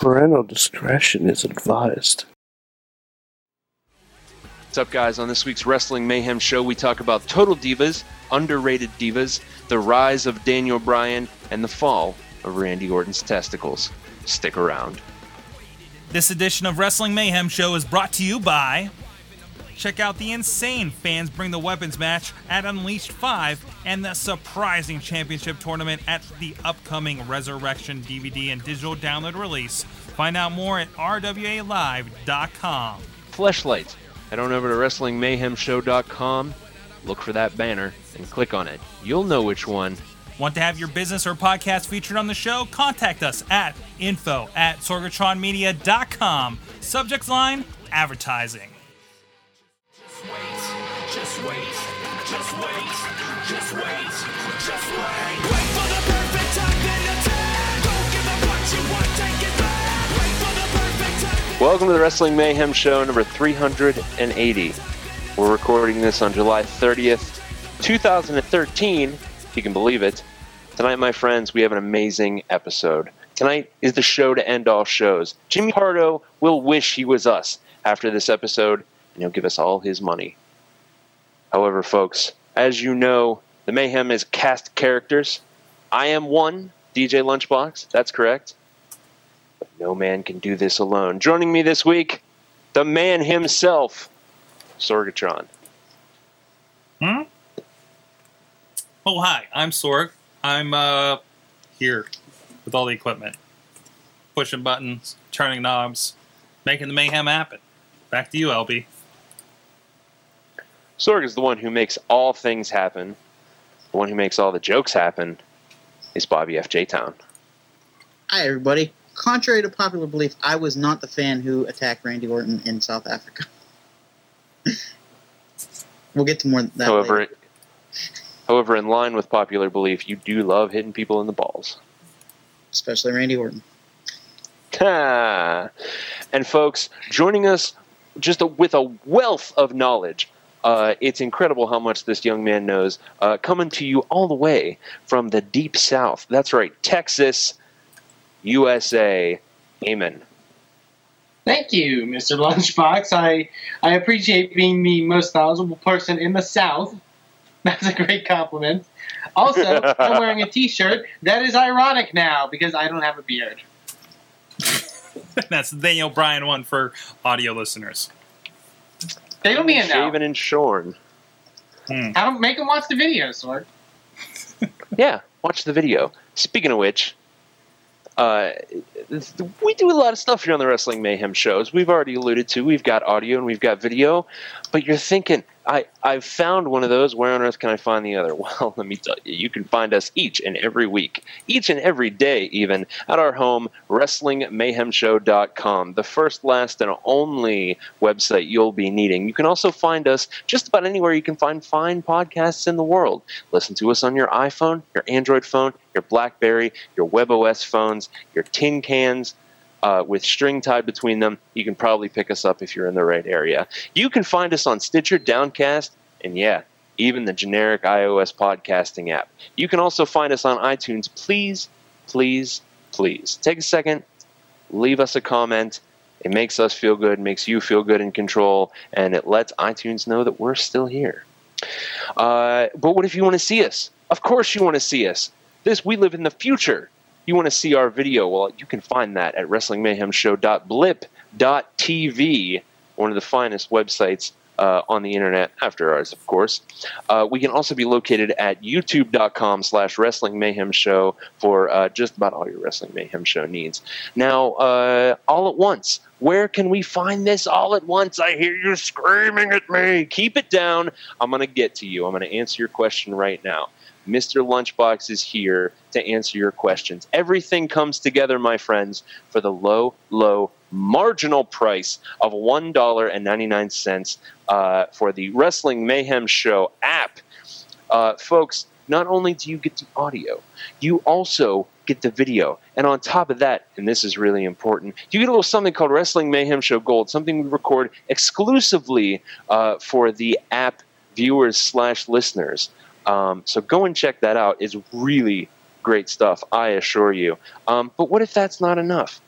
Parental discretion is advised. What's up, guys? On this week's Wrestling Mayhem Show, we talk about Total Divas, underrated divas, the rise of Daniel Bryan, and the fall of Randy Orton's testicles. Stick around. This edition of Wrestling Mayhem Show is brought to you by... Check out the insane Fans Bring the Weapons match at Unleashed 5 and the surprising championship tournament at the upcoming Resurrection DVD and digital download release. Find out more at rwalive.com. Fleshlight. Head on over to WrestlingMayhemShow.com, look for that banner, and click on it. You'll know which one. Want to have your business or podcast featured on the show? Contact us at info@sorgatronmedia.com. Subject line, advertising. Just wait. Wait for the perfect time, then attack. Don't give up what you want, take it back. Wait for the perfect time. Welcome to the Wrestling Mayhem Show number 380. We're recording this on July 30th, 2013, if you can believe it. Tonight, my friends, we have an amazing episode. Tonight is the show to end all shows. Jimmy Pardo will wish he was us after this episode, and he'll give us all his money. However, folks, as you know, the Mayhem is cast characters. I am one, DJ Lunchbox, that's correct. But no man can do this alone. Joining me this week, the man himself, Sorgatron. Oh, hi, I'm Sorg. I'm here with all the equipment. Pushing buttons, turning knobs, making the Mayhem happen. Back to you, LB. Sorg is the one who makes all things happen. The one who makes all the jokes happen is Bobby F. J. Town. Hi, everybody. Contrary to popular belief, I was not the fan who attacked Randy Orton in South Africa. We'll get to more of that later. However, in line with popular belief, you do love hitting people in the balls. Especially Randy Orton. And folks, joining us just with a wealth of knowledge. It's incredible how much this young man knows. Coming to you all the way from the deep south. That's right, Texas, USA. Eamon. Thank you, Mr. Lunchbox. I appreciate being the most knowledgeable person in the South. That's a great compliment. Also, I'm wearing a T-shirt. That is ironic now because I don't have a beard. That's the Daniel Bryan one for audio listeners. They don't mean it now. Shaven and shorn. I don't make them watch the video, Sword. Yeah, watch the video. Speaking of which, we do a lot of stuff here on the Wrestling Mayhem shows. We've already alluded to. We've got audio and we've got video. But you're thinking, I've found one of those. Where on earth can I find the other? Well, let me tell you. You can find us each and every week, each and every day even, at our home, WrestlingMayhemShow.com, the first, last, and only website you'll be needing. You can also find us just about anywhere you can find fine podcasts in the world. Listen to us on your iPhone, your Android phone, your BlackBerry, your WebOS phones, your tin cans with string tied between them. You can probably pick us up if you're in the right area. You can find us on Stitcher, Downcast, and yeah, even the generic iOS podcasting app. You can also find us on iTunes. Please, please, please take a second, leave us a comment. It makes us feel good, makes you feel good in control, and it lets iTunes know that we're still here. But what if you want to see us? Of course you want to see us. We live in the future. You want to see our video? Well, you can find that at WrestlingMayhemShow.blip.tv, one of the finest websites on the internet, after ours, of course. We can also be located at YouTube.com/WrestlingMayhemShow for just about all your Wrestling Mayhem Show needs. Now, all at once, where can we find this all at once? I hear you screaming at me. Keep it down. I'm going to get to you. I'm going to answer your question right now. Mr. Lunchbox is here to answer your questions. Everything comes together, my friends, for the low, low, marginal price of $1.99 for the Wrestling Mayhem Show app. Folks, not only do you get the audio, you also get the video. And on top of that, and this is really important, you get a little something called Wrestling Mayhem Show Gold, something we record exclusively for the app viewers/listeners. So go and check that out. It's really great stuff, I assure you. But what if that's not enough?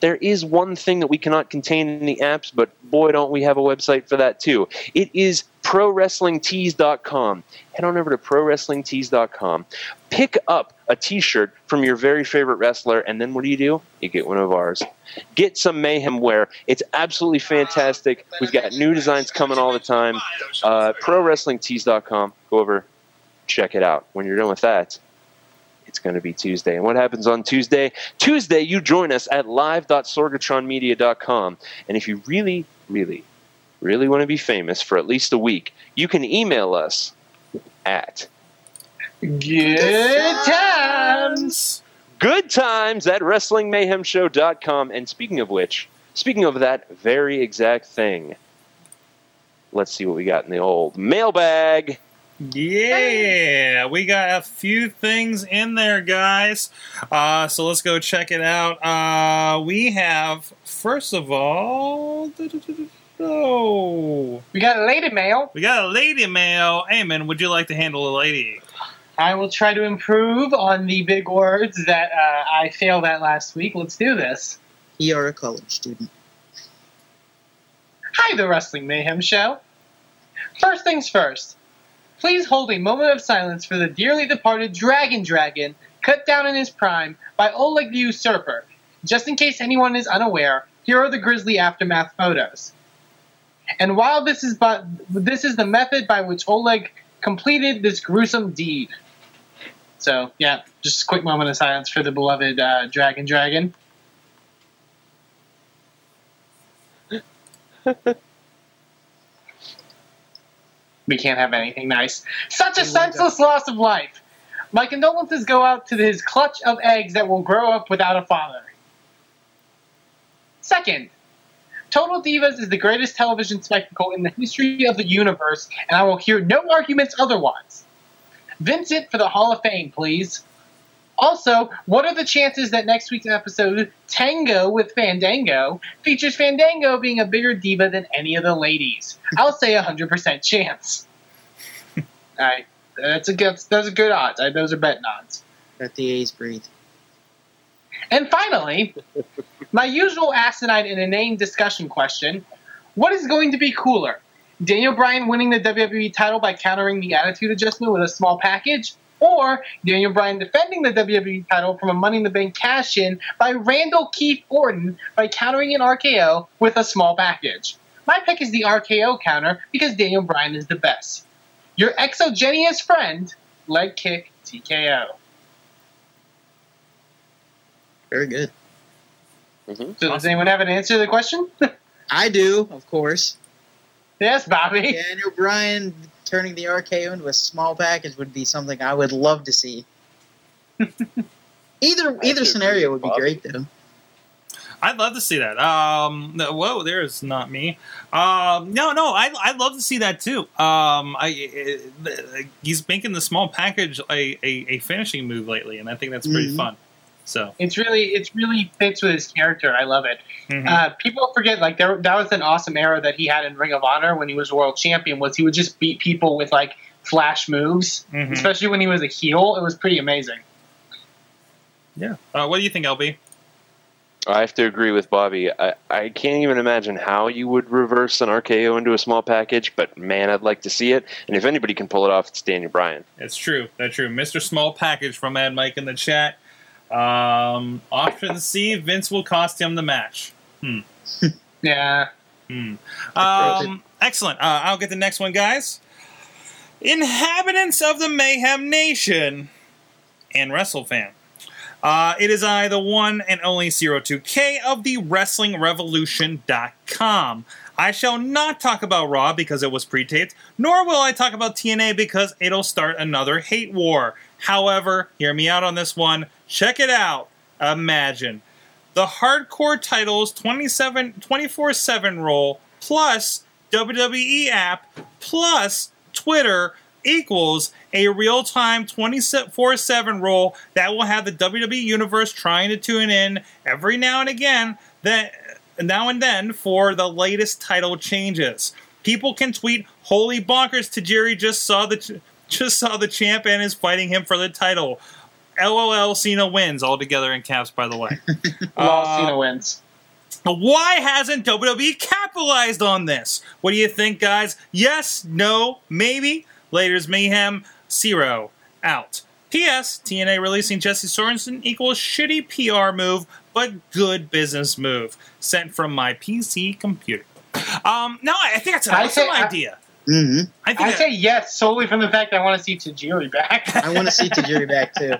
There is one thing that we cannot contain in the apps, but boy, don't we have a website for that too. It is ProWrestlingTees.com. Head on over to ProWrestlingTees.com. Pick up a T-shirt from your very favorite wrestler, and then what do? You get one of ours. Get some Mayhem wear. It's absolutely fantastic. We've got new designs coming all the time. ProWrestlingTees.com. Go over, check it out. When you're done with that, it's going to be Tuesday. And what happens on Tuesday? Tuesday, you join us at live.sorgatronmedia.com. And if you really, really, really want to be famous for at least a week, you can email us at Good Times at WrestlingMayhemShow.com. And speaking of that very exact thing, let's see what we got in the old mailbag. Yeah, we got a few things in there, guys. So let's go check it out. We have, first of all, we got a lady mail. Eamon, would you like to handle a lady? I will try to improve on the big words that I failed at last week. Let's do this. You're a college student. Hi, The Wrestling Mayhem Show. First things first. Please hold a moment of silence for the dearly departed Dragon, cut down in his prime by Oleg the Usurper. Just in case anyone is unaware, here are the grisly aftermath photos. And while this is the method by which Oleg completed this gruesome deed. So, yeah, just a quick moment of silence for the beloved Dragon. We can't have anything nice. Such a senseless loss of life. My condolences go out to his clutch of eggs that will grow up without a father. Second, Total Divas is the greatest television spectacle in the history of the universe, and I will hear no arguments otherwise. Vincent for the Hall of Fame, please. Also, what are the chances that next week's episode, Tango with Fandango, features Fandango being a bigger diva than any of the ladies? I'll say 100% chance. All right. Those are good odds. Those are betting odds. Let the A's breathe. And finally, my usual asinine and inane discussion question, what is going to be cooler? Daniel Bryan winning the WWE title by countering the attitude adjustment with a small package? Or Daniel Bryan defending the WWE title from a Money in the Bank cash-in by Randall Keith Orton by countering an RKO with a small package. My pick is the RKO counter because Daniel Bryan is the best. Your exogenous friend, leg kick TKO. Very good. Mm-hmm. So does anyone have an answer to the question? I do, of course. Yes, Bobby. Daniel Bryan turning the RKO into a small package would be something I would love to see. Either scenario would be great, though. I'd love to see that. Whoa, there's not me. I'd love to see that, too. He's making the small package a finishing move lately, and I think that's pretty fun. So it really fits with his character. I love it. Mm-hmm. People forget that was an awesome era that he had in Ring of Honor when he was world champion. He would just beat people with flash moves, especially when he was a heel. It was pretty amazing. Yeah. What do you think, LB? I have to agree with Bobby. I can't even imagine how you would reverse an RKO into a small package, but man, I'd like to see it. And if anybody can pull it off, it's Daniel Bryan. That's true. Mr. Small Package from Mad Mike in the chat. Option C, Vince will cost him the match. Yeah. Excellent. I'll get the next one, guys. Inhabitants of the Mayhem Nation and WrestleFan. It is I, the one and only 02K of the WrestlingRevolution.com. I shall not talk about Raw because it was pre-taped, nor will I talk about TNA because it'll start another hate war. However, hear me out on this one. Check it out. Imagine. The Hardcore Titles 24/7 roll plus WWE app plus Twitter equals a real-time 24/7 roll that will have the WWE Universe trying to tune in every now and then for the latest title changes. People can tweet, holy bonkers, Tajiri just saw the champ and is fighting him for the title. LOL Cena wins, all together in caps, by the way. Cena wins. Why hasn't WWE capitalized on this? What do you think, guys? Yes, no, maybe? Later's Mayhem, 0, out. P.S. TNA releasing Jesse Sorensen equals shitty PR move, but good business move. Sent from my PC computer. No, I think that's an awesome idea. Mm-hmm. I say yes solely from the fact I want to see Tajiri back. I want to see Tajiri back too.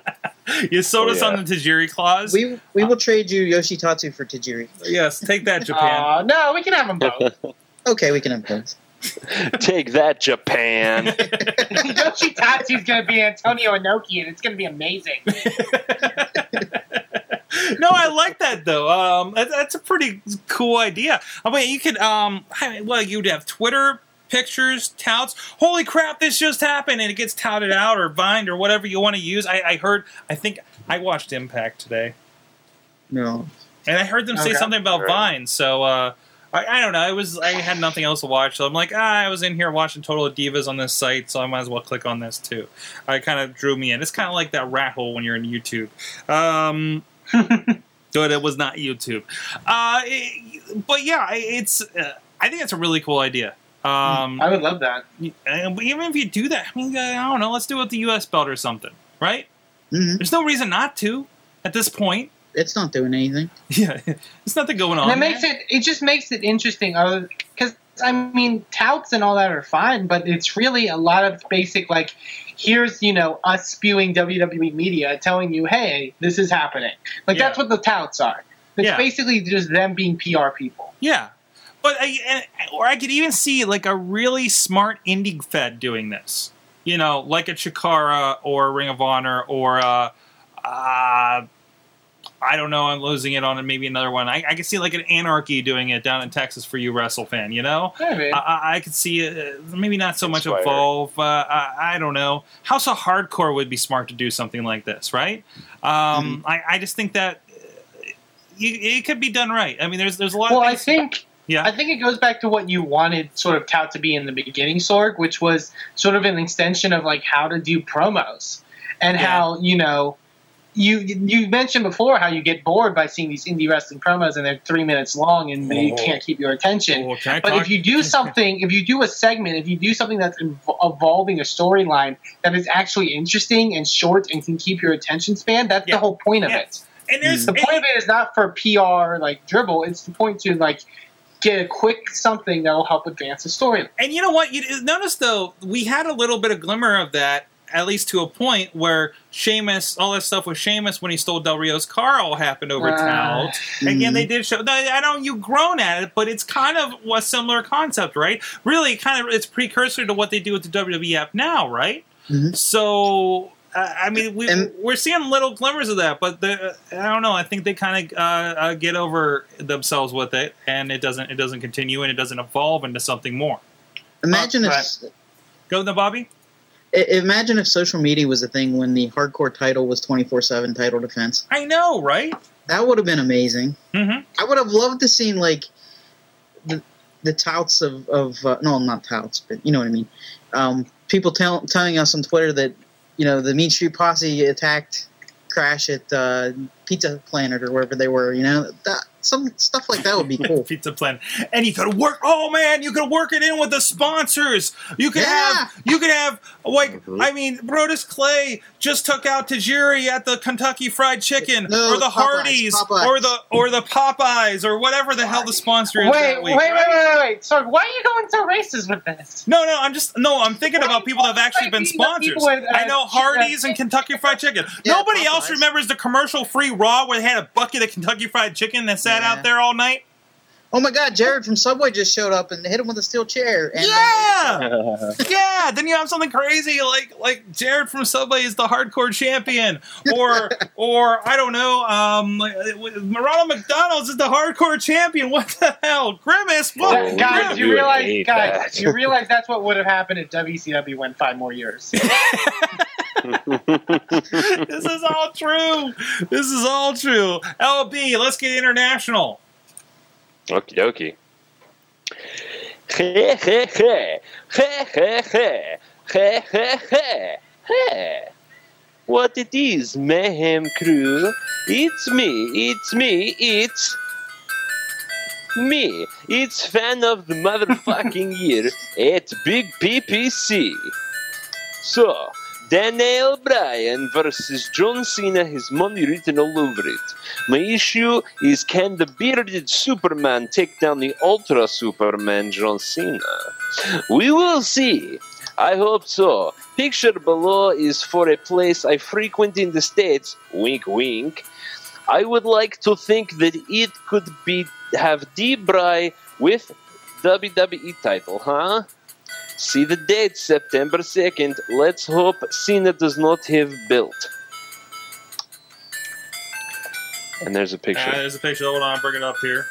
You sold us on the Tajiri clause. We will trade you Yoshitatsu for Tajiri. Yes, take that, Japan. No, we can have them both. Okay, we can have both. Take that, Japan. Yoshitatsu's going to be Antonio Inoki, and it's going to be amazing. No, I like that though. That's a pretty cool idea. I mean, you could you'd have Twitter pictures, touts. Holy crap, this just happened, and it gets touted out or bind or whatever you want to use. I think I watched Impact today. No. And I heard them say something about Vine, so I don't know. I had nothing else to watch, so I'm like, I was in here watching Total Divas on this site, so I might as well click on this too. It kind of drew me in. It's kind of like that rat hole when you're in YouTube. But it was not YouTube. I think it's a really cool idea. I would love that. Even if you do that, I don't know. Let's do it with the U.S. belt or something, right? Mm-hmm. There's no reason not to at this point. It's not doing anything. Yeah, it's nothing going on. It just makes it interesting. Because touts and all that are fine, but it's really a lot of basic here's us spewing WWE media, telling you, hey, this is happening. That's what the touts are. It's basically just them being PR people. Yeah. But I could even see a really smart indie fed doing this, like a Chikara or Ring of Honor or I don't know. I'm losing it on maybe another one. I could see an Anarchy doing it down in Texas for you, Wrestle fan. Maybe. I could see maybe not so much Evolve. I don't know. House of Hardcore would be smart to do something like this, right? Mm-hmm. I just think that it could be done right. There's a lot. Well, of things. Yeah. I think it goes back to what you wanted sort of tout to be in the beginning, Sorg, which was sort of an extension of how to do promos and how, you mentioned before how you get bored by seeing these indie wrestling promos and they're 3 minutes long and you can't keep your attention. But if you do something, if you do a segment, if you do something that's evolving a storyline that is actually interesting and short and can keep your attention span, that's the whole point of it. And the point of it is not for PR, dribble. It's the point to, get a quick something that will help advance the story. And you know what? You notice, though, we had a little bit of glimmer of that, at least to a point, where Sheamus, all that stuff with Sheamus when he stole Del Rio's car all happened over tout. Again, they did show... I know you groan at it, but it's kind of a similar concept, right? Really, it's precursor to what they do with the WWE app now, right? Mm-hmm. So... we're seeing little glimmers of that, but I don't know. I think they kind of get over themselves with it, and it doesn't continue, and it doesn't evolve into something more. Imagine if go to Bobby. Imagine if social media was a thing when the hardcore title was 24/7 title defense. I know, right? That would have been amazing. Mm-hmm. I would have loved to seen the touts of no, not touts, but you know what I mean. People telling us on Twitter that. The Mean Street Posse attacked Crash at Pizza Planet or wherever they were, some stuff like that would be cool. Pizza Planet. And you could work, you could work it in with the sponsors. You could have Brodus Clay just took out Tajiri at the Kentucky Fried Chicken or the Hardee's or the Popeyes or whatever the hell the sponsor is that week. Wait. Sorry, why are you going so racist with this? No, I'm thinking about people that have actually been sponsors. With, I know Hardee's and Kentucky Fried Chicken. Yeah, nobody Popeyes. Else remembers the commercial-free Raw where they had a bucket of Kentucky Fried Chicken that sat out there all night. Oh my God, Jared from Subway just showed up and hit him with a steel chair. And then you have something crazy like Jared from Subway is the hardcore champion, or I don't know, Ronald McDonald's is the hardcore champion. What the hell, Grimace? Well, guys, you realize that's what would have happened if WCW went 5 more years. This is all true. LB, let's get international. Okie dokie. what it is, Mayhem Crew. It's me. It's fan of the motherfucking year at Big PPC. So, Daniel Bryan versus John Cena has money written all over it. My issue is, can the bearded Superman take down the Ultra Superman John Cena? We will see. I hope so. Picture below is for a place I frequent in the States. Wink, wink. I would like to think that it could be have D-Bry with WWE title, huh? See the date, September 2nd. Let's hope Cena does not have built. And there's a picture. There's a picture. Hold on, bring it up here.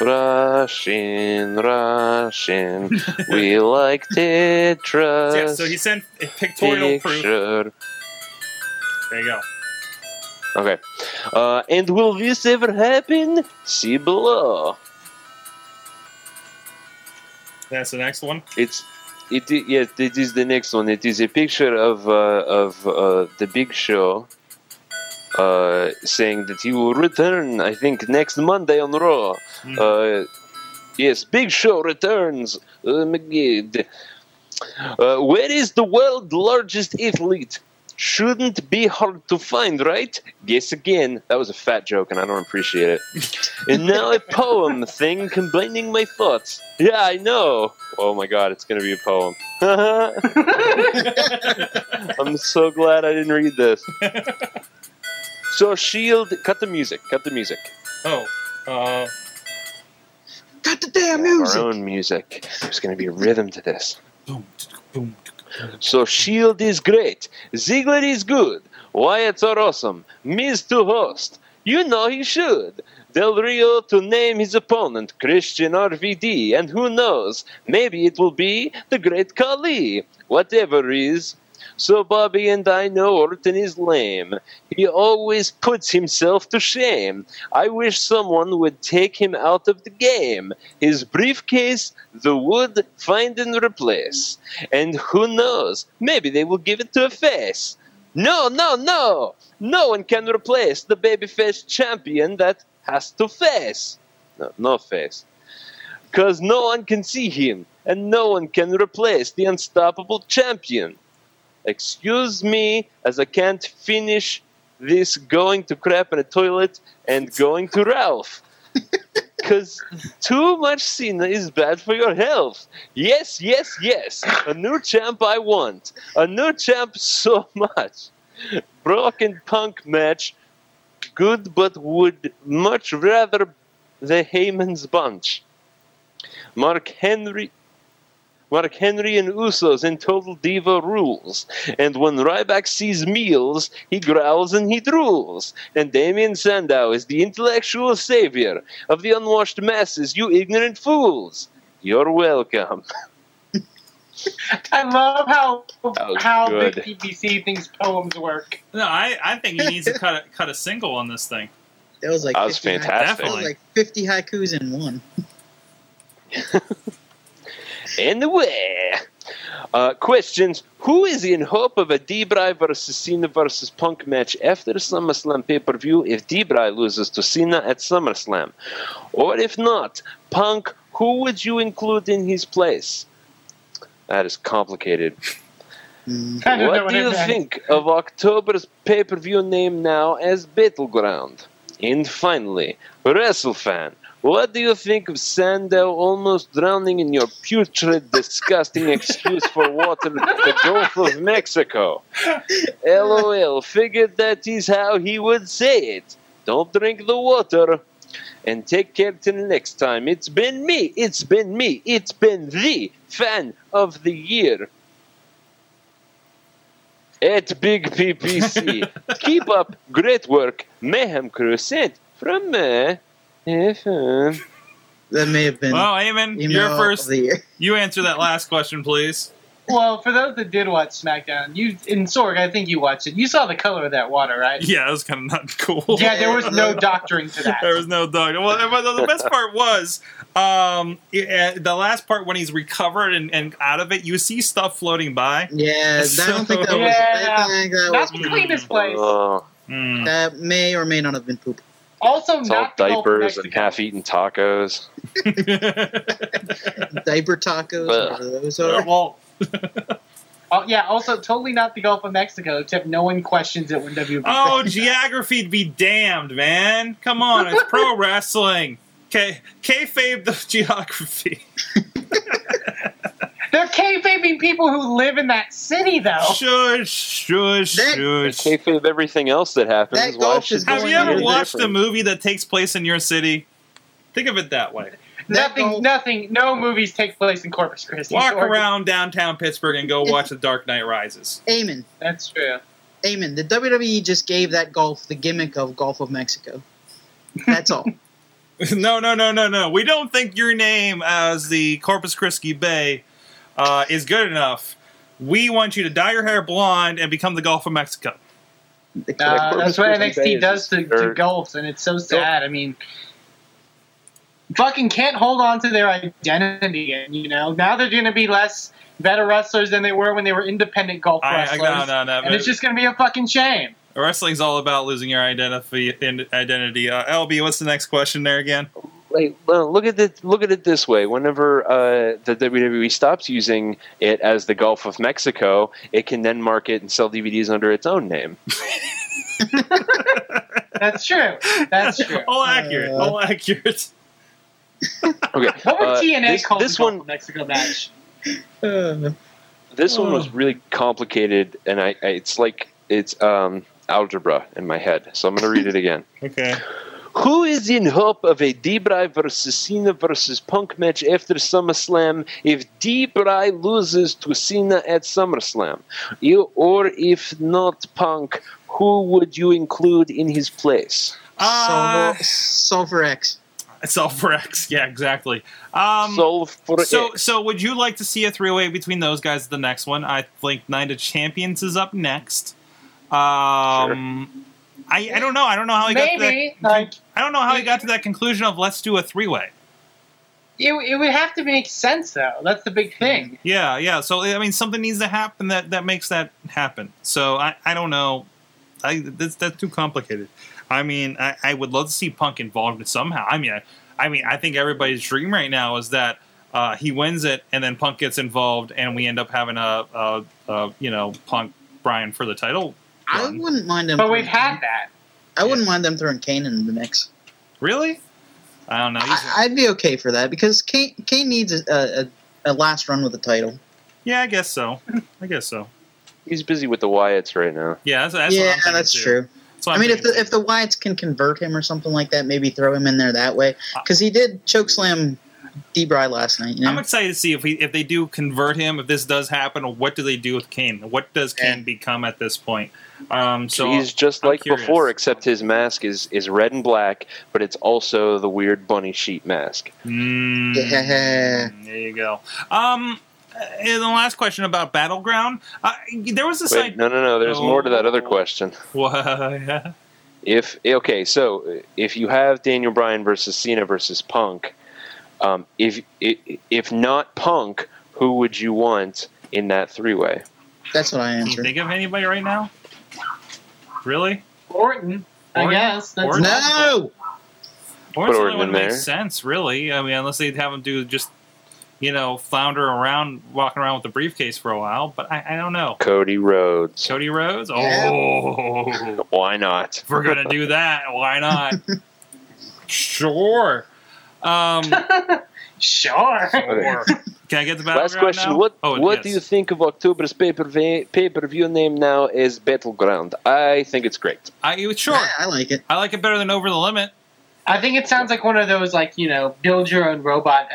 Russian, we like Tetris. Yeah, so he sent a pictorial proof. There you go. Okay. And will this ever happen? See below. That's the next one. It is the next one. It is a picture of the Big Show saying that he will return, I think, next Monday on Raw. Mm-hmm. Yes, Big Show returns. Where is the world's largest athlete? Shouldn't be hard to find, right? Guess again. That was a fat joke, and I don't appreciate it. And now a poem thing combining my thoughts. Yeah, I know. Oh, my God, it's going to be a poem. I'm so glad I didn't read this. So, S.H.I.E.L.D., cut the music. Oh. Cut the damn music. Our own music. There's going to be a rhythm to this. Boom, boom. So S.H.I.E.L.D. is great, Ziggler is good, Wyatt's are awesome, Miz to host, you know he should, Del Rio to name his opponent, Christian RVD, and who knows, maybe it will be the great Khali, whatever is. So Bobby and I know Orton is lame. He always puts himself to shame. I wish someone would take him out of the game. His briefcase, the wood, find and replace. And who knows, maybe they will give it to a face. No! No one can replace the babyface champion that has to face. No face. 'Cause no one can see him, and no one can replace the unstoppable champion. Excuse me, as I can't finish this going to crap in a toilet and going to Ralph. Because too much Cena is bad for your health. Yes. A new champ I want. A new champ so much. Brock and Punk match. Good, but would much rather the Heyman's bunch. Mark Henry and Usos in Total Diva rules. And when Ryback sees meals, he growls and he drools. And Damian Sandow is the intellectual savior of the unwashed masses, you ignorant fools. You're welcome. I love how Big PPC thinks poems work. No, I think he needs to cut a single on this thing. That was fantastic. That was like 50 haikus in one. Anyway, questions. Who is in hope of a D-Bry versus Cena versus Punk match after SummerSlam pay-per-view if D-Bry loses to Cena at SummerSlam? Or if not, Punk, who would you include in his place? That is complicated. What do you think of October's pay-per-view name now as Battleground? And finally, WrestleFan. What do you think of Sandow almost drowning in your putrid, disgusting excuse for water the Gulf of Mexico? LOL, figured that is how he would say it. Don't drink the water. And take care till next time. It's been me. It's been the fan of the year. At Big PPC. Keep up great work. Mayhem Crew sent from me. That may have been. Well, Eamon, you answer that last question, please. Well, for those that did watch SmackDown, you in Sorg, I think you watched it. You saw the color of that water, right? Yeah, it was kind of not cool. Yeah, there was no doctoring to that. There was no doctoring. Well, the best part was the last part when he's recovered and out of it, you see stuff floating by. Yeah, so, I don't think that was. Yeah, not the cleanest place. That may or may not have been poop. Also, it's not all diapers and half-eaten tacos. Diaper tacos. Whatever those are. Well, yeah, also totally not the Gulf of Mexico, except no one questions it when WWE. Oh, geography'd be damned, man. Come on, it's pro wrestling. Kayfabe the geography. They're kayfabing people who live in that city, though. Shush. They kayfabe everything else that happens. Have you ever watched a movie that takes place in your city? Think of it that way. No movies take place in Corpus Christi. Walk around downtown Pittsburgh and go watch The Dark Knight Rises. Eamon. That's true. Eamon, the WWE just gave that golf the gimmick of Gulf of Mexico. That's all. No. We don't think your name as the Corpus Christi Bay is good enough. We want you to dye your hair blonde and become the Gulf of Mexico. That's what NXT does to golf, and it's so sad. I mean... fucking can't hold on to their identity, and now they're going to be less better wrestlers than they were when they were independent golf wrestlers. No. And it's just going to be a fucking shame. Wrestling's all about losing your identity. LB, what's the next question there again? Like, look at it this way. Whenever the WWE stops using it as the Gulf of Mexico, it can then market and sell DVDs under its own name. That's true. All accurate. Okay. What would TNA call this one? Mexico match. This one was really complicated, and it's algebra in my head. So I'm going to read it again. Okay. Who is in hope of a D-Bry versus Cena versus Punk match after SummerSlam if D-Bry loses to Cena at SummerSlam? Or if not Punk, who would you include in his place? Silver X. Sulfur X, yeah, exactly. So would you like to see a three-way between those guys at the next one? I think Night of Champions is up next. Sure. I don't know. I don't know how he got to that conclusion of let's do a three-way. It would have to make sense, though. That's the big thing. Yeah. So I mean, something needs to happen that makes that happen. So I don't know. That's too complicated. I mean, I would love to see Punk involved in somehow. I mean, I think everybody's dream right now is that he wins it, and then Punk gets involved, and we end up having a Punk Bryan for the title. I wouldn't mind them. But we've had that. I wouldn't mind them throwing Kane in the mix. Really? I don't know. I'd be okay for that because Kane needs a last run with the title. Yeah, I guess so. He's busy with the Wyatts right now. Yeah, that's true. I mean, if the Wyatts can convert him or something like that, maybe throw him in there that way. Because he did chokeslam D-Bry last night. You know? I'm excited to see if they do convert him, if this does happen, or what do they do with Kane? What does Kane become at this point? He's just I'm curious. Before, except his mask is red and black, but it's also the weird bunny sheep mask. Yeah. There you go. And the last question about Battleground, there was a site... No, there's more to that other question. What? If you have Daniel Bryan versus Cena versus Punk, if not Punk, who would you want in that three-way? That's what I answered. Can you think of anybody right now? Really? Orton, I guess. That's Orton? No! Orton's the only one that makes sense, really. I mean, unless they have him do just... flounder around, walking around with the briefcase for a while, but I don't know. Cody Rhodes? Oh. Why not? If we're going to do that, why not? Sure. Sure. Can I get the Battleground last question, now? What do you think of October's pay-per-view name now as Battleground? I think it's great. Sure. Yeah, I like it. I like it better than Over the Limit. I think it sounds like one of those, build your own robot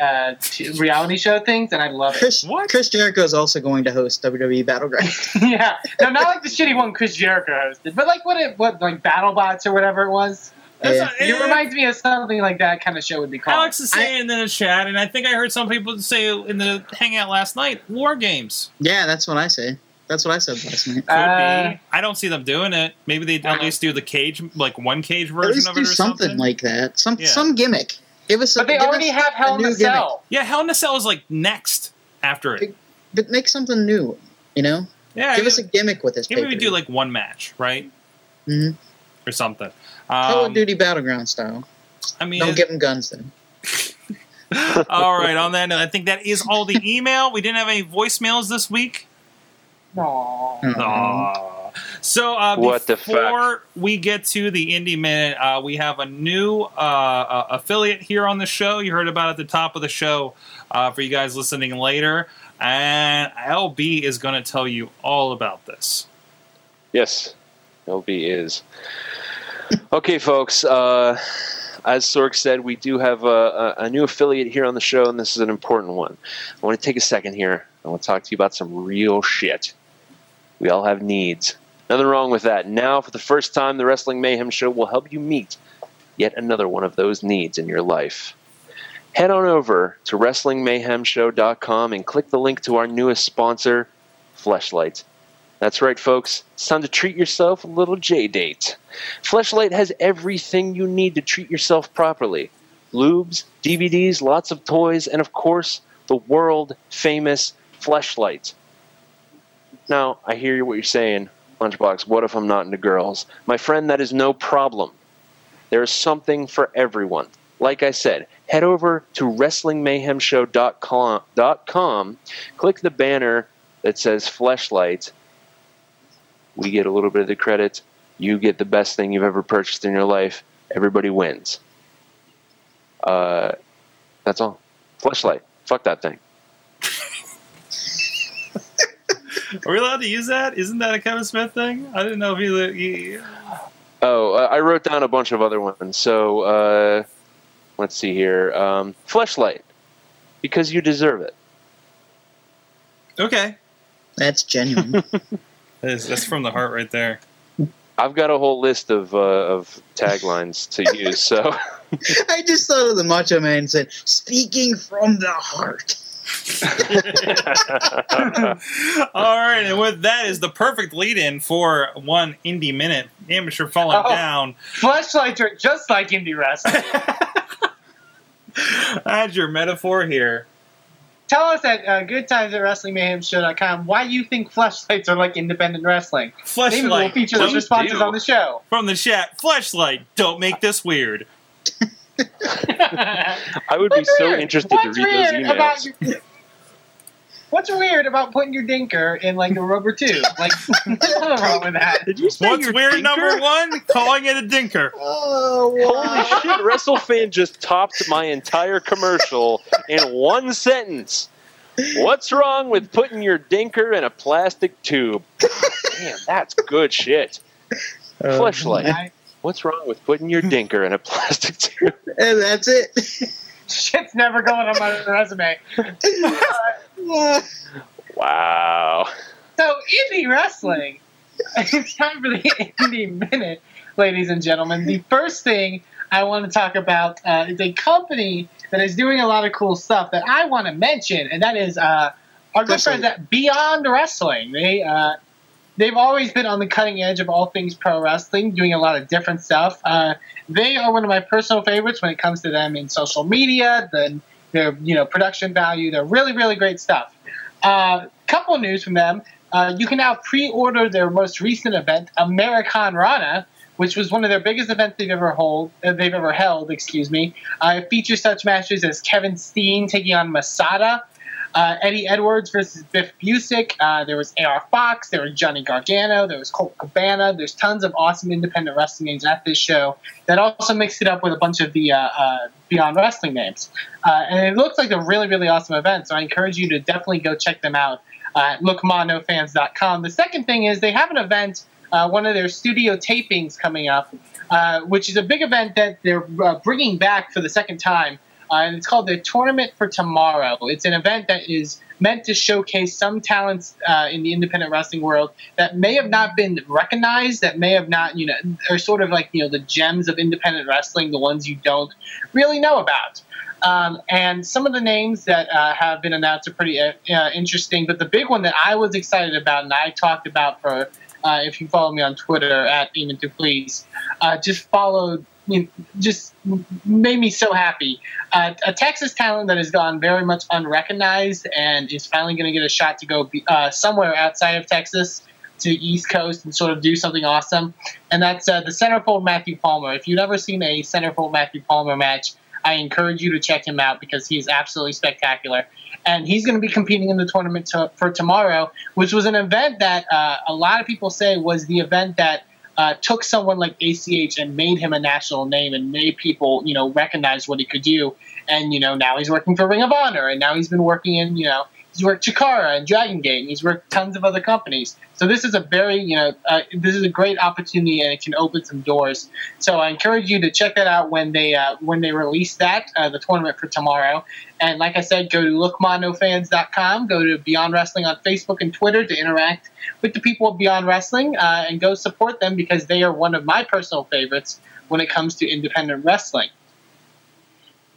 reality show things, and I love it. Chris Jericho is also going to host WWE Battleground. Yeah, no, not like the shitty one Chris Jericho hosted, but what BattleBots or whatever it was. It reminds me of something like that kind of show would be called. Alex is saying in the chat, and I think I heard some people say in the hangout last night, War Games. Yeah, that's what I say. That's what I said last night. I don't see them doing it. Maybe they at least do the cage, like one cage version of it or something like that. Some gimmick. But they already have Hell in a Cell. Yeah, Hell in a Cell is like next after it. But make something new, you know? Yeah, give us a gimmick with this. Maybe we do like one match, right? Mm-hmm. Or something. Call of Duty Battleground style. I mean, don't give them guns then. All right. On that note, I think that is all the email. We didn't have any voicemails this week. Aww. So before we get to the Indie Minute, we have a new affiliate here on the show. You heard about it at the top of the show for you guys listening later. And LB is going to tell you all about this. Yes, LB is. Okay, folks, as Sorg said, we do have a new affiliate here on the show, and this is an important one. I want to take a second here. I want to talk to you about some real shit. We all have needs. Nothing wrong with that. Now, for the first time, the Wrestling Mayhem Show will help you meet yet another one of those needs in your life. Head on over to WrestlingMayhemShow.com and click the link to our newest sponsor, Fleshlight. That's right, folks. It's time to treat yourself a little J-date. Fleshlight has everything you need to treat yourself properly. Lubes, DVDs, lots of toys, and of course, the world-famous Fleshlight. Now, I hear what you're saying, Lunchbox. What if I'm not into girls? My friend, that is no problem. There is something for everyone. Like I said, head over to WrestlingMayhemShow.com, click the banner that says Fleshlight. We get a little bit of the credit. You get the best thing you've ever purchased in your life. Everybody wins. That's all. Fleshlight. Fuck that thing. Are we allowed to use that? Isn't that a Kevin Smith thing? I didn't know if he... Oh, I wrote down a bunch of other ones. So, let's see here. Fleshlight. Because you deserve it. Okay. That's genuine. That's from the heart right there. I've got a whole list of taglines to use. So I just thought of the Macho Man and said, "Speaking from the heart." All right, and with that is the perfect lead-in for one Indie Minute. Amateur falling down. Fleshlights are just like indie wrestling. Add your metaphor here. Tell us at goodtimes@wrestlingmayhemshow.com why you think Fleshlights are like independent wrestling. Fleshlight. Maybe we'll feature those responses on the show. From the chat, Fleshlight, don't make this weird. I would be so interested to read those emails. What's weird about putting your dinker in like a rubber tube? Like, what's wrong with that? Did you say what's weird, dinker? Number one? Calling it a dinker. Oh, wow. Holy shit, WrestleFan just topped my entire commercial in one sentence. What's wrong with putting your dinker in a plastic tube? Damn, that's good shit. Fleshlight. What's wrong with putting your dinker in a plastic tube? And that's it. Shit's never going on my resume. Wow. So, indie wrestling. It's time for the Indie Minute, ladies and gentlemen. The first thing I want to talk about is a company that is doing a lot of cool stuff that I want to mention, and that is our good friends at Beyond Wrestling. They've always been on the cutting edge of all things pro wrestling, doing a lot of different stuff. They are one of my personal favorites when it comes to them in social media, their production value. They're really, really great stuff. Couple of news from them. You can now pre-order their most recent event, Americana, which was one of their biggest events they've ever held. It features such matches as Kevin Steen taking on Masada, Eddie Edwards versus Biff Busick. There was AR Fox. There was Johnny Gargano. There was Colt Cabana. There's tons of awesome independent wrestling names at this show that also mixed it up with a bunch of the Beyond Wrestling names. And it looks like a really, really awesome event, so I encourage you to definitely go check them out at lookmonofans.com. The second thing is they have an event, one of their studio tapings coming up, which is a big event that they're bringing back for the second time. And it's called the Tournament for Tomorrow. It's an event that is meant to showcase some talents in the independent wrestling world that may have not been recognized, that may have not, you know, are sort of like, you know, the gems of independent wrestling, the ones you don't really know about. And some of the names that have been announced are pretty interesting, but the big one that I was excited about and I talked about for, if you follow me on Twitter at Eamon Dupleis, just followed, you know, just made me so happy. A Texas talent that has gone very much unrecognized and is finally going to get a shot to go somewhere outside of Texas to the East Coast and sort of do something awesome. And that's the centerfold Matthew Palmer. If you've never seen a centerfold Matthew Palmer match, I encourage you to check him out because he is absolutely spectacular. And he's going to be competing in the tournament for tomorrow, which was an event that a lot of people say was the event that took someone like ACH and made him a national name and made people, you know, recognize what he could do. And, you know, now he's working for Ring of Honor, and now he's been working in, you know, he's worked Chikara and Dragon Gate, and he's worked tons of other companies. So this is a very, you know, this is a great opportunity, and it can open some doors. So I encourage you to check that out when they release that, the tournament for tomorrow. And like I said, go to lookmonofans.com, go to Beyond Wrestling on Facebook and Twitter to interact with the people of Beyond Wrestling, and go support them because they are one of my personal favorites when it comes to independent wrestling.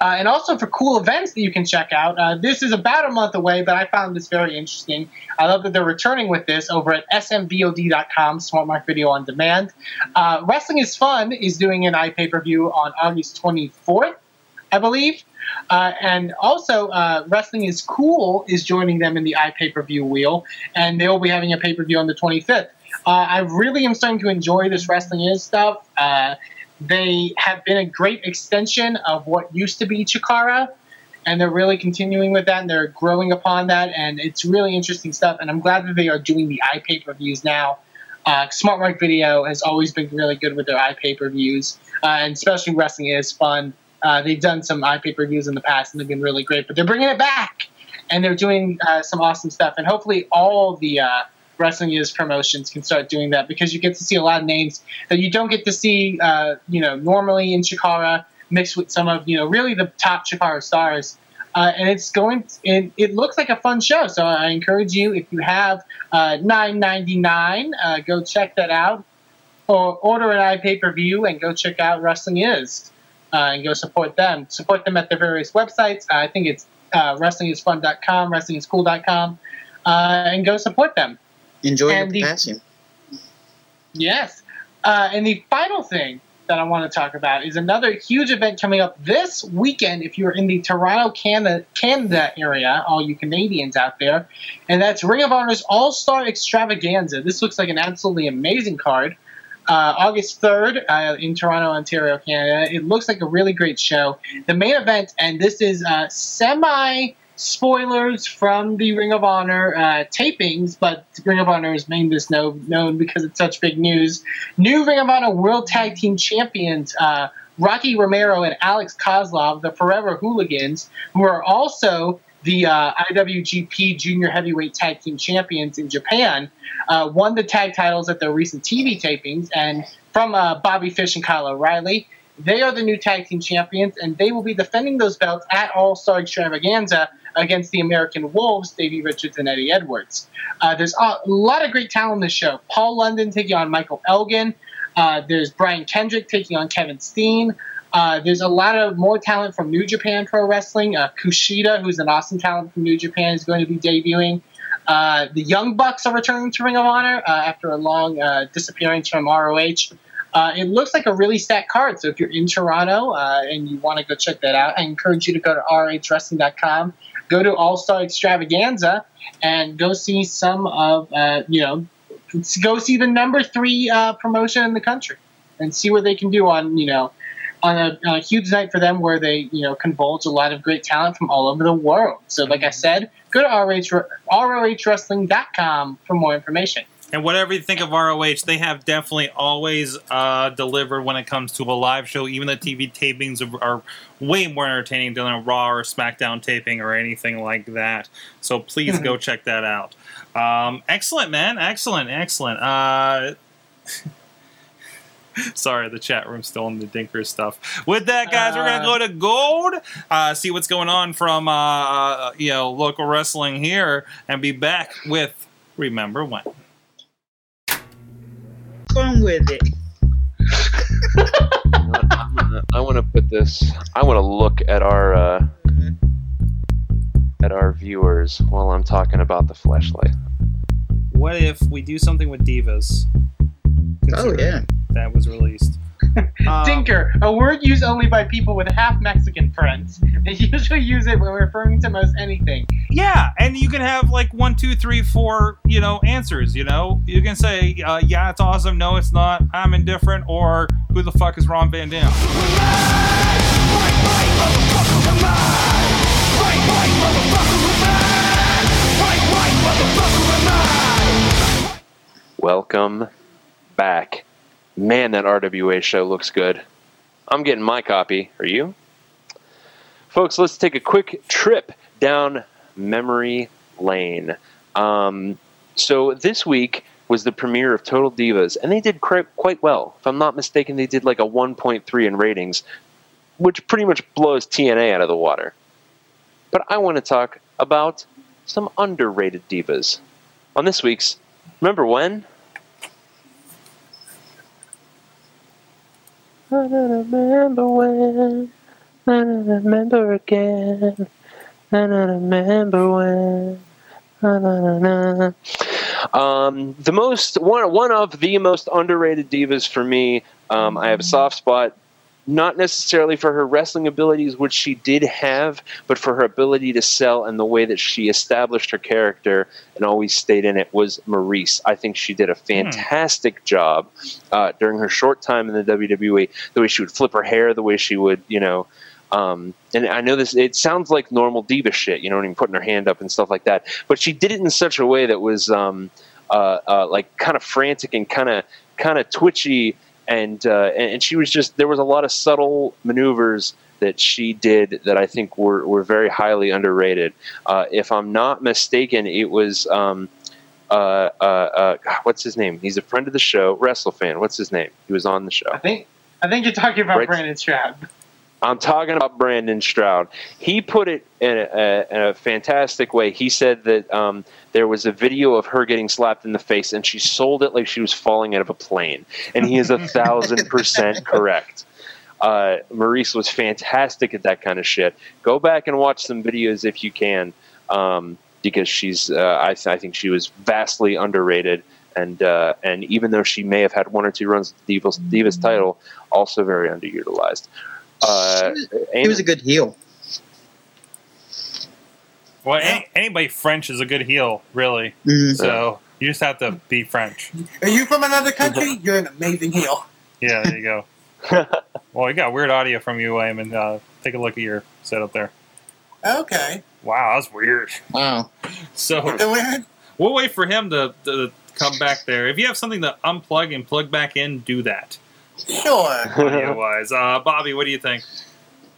And also for cool events that you can check out. This is about a month away, but I found this very interesting. I love that they're returning with this over at smvod.com, Smart Mark Video on Demand. Wrestling is Fun is doing an iPay-per-view on August 24th, I believe. And also Wrestling is Cool is joining them in the iPay-per-view wheel, and they will be having a pay-per-view on the 25th. I really am starting to enjoy this Wrestling Is stuff. They have been a great extension of what used to be Chikara, and they're really continuing with that, and they're growing upon that, and it's really interesting stuff, and I'm glad that they are doing the iPay-per-views now. Smart Mark Video has always been really good with their iPay-per-views, and especially Wrestling Is Fun. They've done some iPay-per-views in the past, and they've been really great, but they're bringing it back, and they're doing some awesome stuff, and hopefully all the Wrestling Is promotions can start doing that because you get to see a lot of names that you don't get to see, you know, normally in Chikara mixed with some of, you know, really the top Chikara stars. And it's going, and it looks like a fun show. So I encourage you, if you have $9.99, go check that out or order an iPay-per-view and go check out Wrestling Is and go support them. Support them at their various websites. I think it's wrestlingisfun.com, wrestlingiscool.com, and go support them. Enjoy the passion. Yes. And the final thing that I want to talk about is another huge event coming up this weekend if you're in the Toronto, Canada area, all you Canadians out there, and that's Ring of Honor's All-Star Extravaganza. This looks like an absolutely amazing card. August 3rd in Toronto, Ontario, Canada. It looks like a really great show. The main event, and this is semi- spoilers from the Ring of Honor tapings, but Ring of Honor has made this known because it's such big news. New Ring of Honor World Tag Team Champions Rocky Romero and Alex Kozlov, the Forever Hooligans, who are also the IWGP Junior Heavyweight Tag Team Champions in Japan, won the tag titles at their recent TV tapings and from Bobby Fish and Kyle O'Reilly. They are the new tag team champions, and they will be defending those belts at All-Star Extravaganza against the American Wolves, Davey Richards and Eddie Edwards. There's a lot of great talent in this show. Paul London taking on Michael Elgin. There's Brian Kendrick taking on Kevin Steen. There's a lot of more talent from New Japan Pro Wrestling. Kushida, who's an awesome talent from New Japan, is going to be debuting. The Young Bucks are returning to Ring of Honor after a long disappearance from ROH. It looks like a really stacked card, so if you're in Toronto and you want to go check that out, I encourage you to go to rhwrestling.com, go to All-Star Extravaganza, and go see some of, you know, go see the number 3 promotion in the country and see what they can do on, you know, on a huge night for them where they, you know, convulge a lot of great talent from all over the world. So like I said, go to rhwrestling.com for more information. And whatever you think of ROH, they have definitely always delivered when it comes to a live show. Even the TV tapings are way more entertaining than a Raw or SmackDown taping or anything like that. So please go check that out. Excellent, man. Excellent. Sorry, the chat room's still in the dinker stuff. With that, guys, we're going to go to Gold, see what's going on from local wrestling here, and be back with Remember When. Fun with it. I want to look at our viewers while I'm talking about the Fleshlight. What if we do something with Divas? Oh, yeah. That was released. Dinker, a word used only by people with half Mexican friends. They usually use it when referring to most anything. Yeah, and you can have like 1, 2, 3, 4, answers, You can say, yeah, it's awesome, no, it's not, I'm indifferent, or who the fuck is Ron Van Dam? Welcome back. Man, that RWA show looks good. I'm getting my copy. Are you? Folks, let's take a quick trip down memory lane. So this week was the premiere of Total Divas, and they did quite well. If I'm not mistaken, they did like a 1.3 in ratings, which pretty much blows TNA out of the water. But I want to talk about some underrated divas on this week's Remember When? I don't remember when, I don't remember again, I don't remember when, I don't know. One of the most underrated divas for me, I have a soft spot, not necessarily for her wrestling abilities, which she did have, but for her ability to sell and the way that she established her character and always stayed in it, was Maryse. I think she did a fantastic job during her short time in the WWE, the way she would flip her hair, the way she would, and I know this, it sounds like normal diva shit, and putting her hand up and stuff like that, but she did it in such a way that was like kind of frantic and kind of twitchy. And she was just, there was a lot of subtle maneuvers that she did that I think were very highly underrated. If I'm not mistaken, it was what's his name? He's a friend of the show, WrestleFan. What's his name? He was on the show. I think you're talking about Brandon Stroud. I'm talking about Brandon Stroud. He put it in a fantastic way. He said that there was a video of her getting slapped in the face, and she sold it like she was falling out of a plane. And he is 1,000% correct. Maryse was fantastic at that kind of shit. Go back and watch some videos if you can, because she's. I think she was vastly underrated. And even though she may have had one or two runs at the Divas title, also very underutilized. He was a good heel. Well, anybody French is a good heel, really. Mm-hmm. So you just have to be French. Are you from another country? You're an amazing heel. Yeah, there you go. Well, we got weird audio from you, Eamon. Take a look at your setup there. Okay. Wow, that's weird. Wow. So we'll wait for him to come back there. If you have something to unplug and plug back in, do that. Sure. Audio-wise. Bobby, what do you think?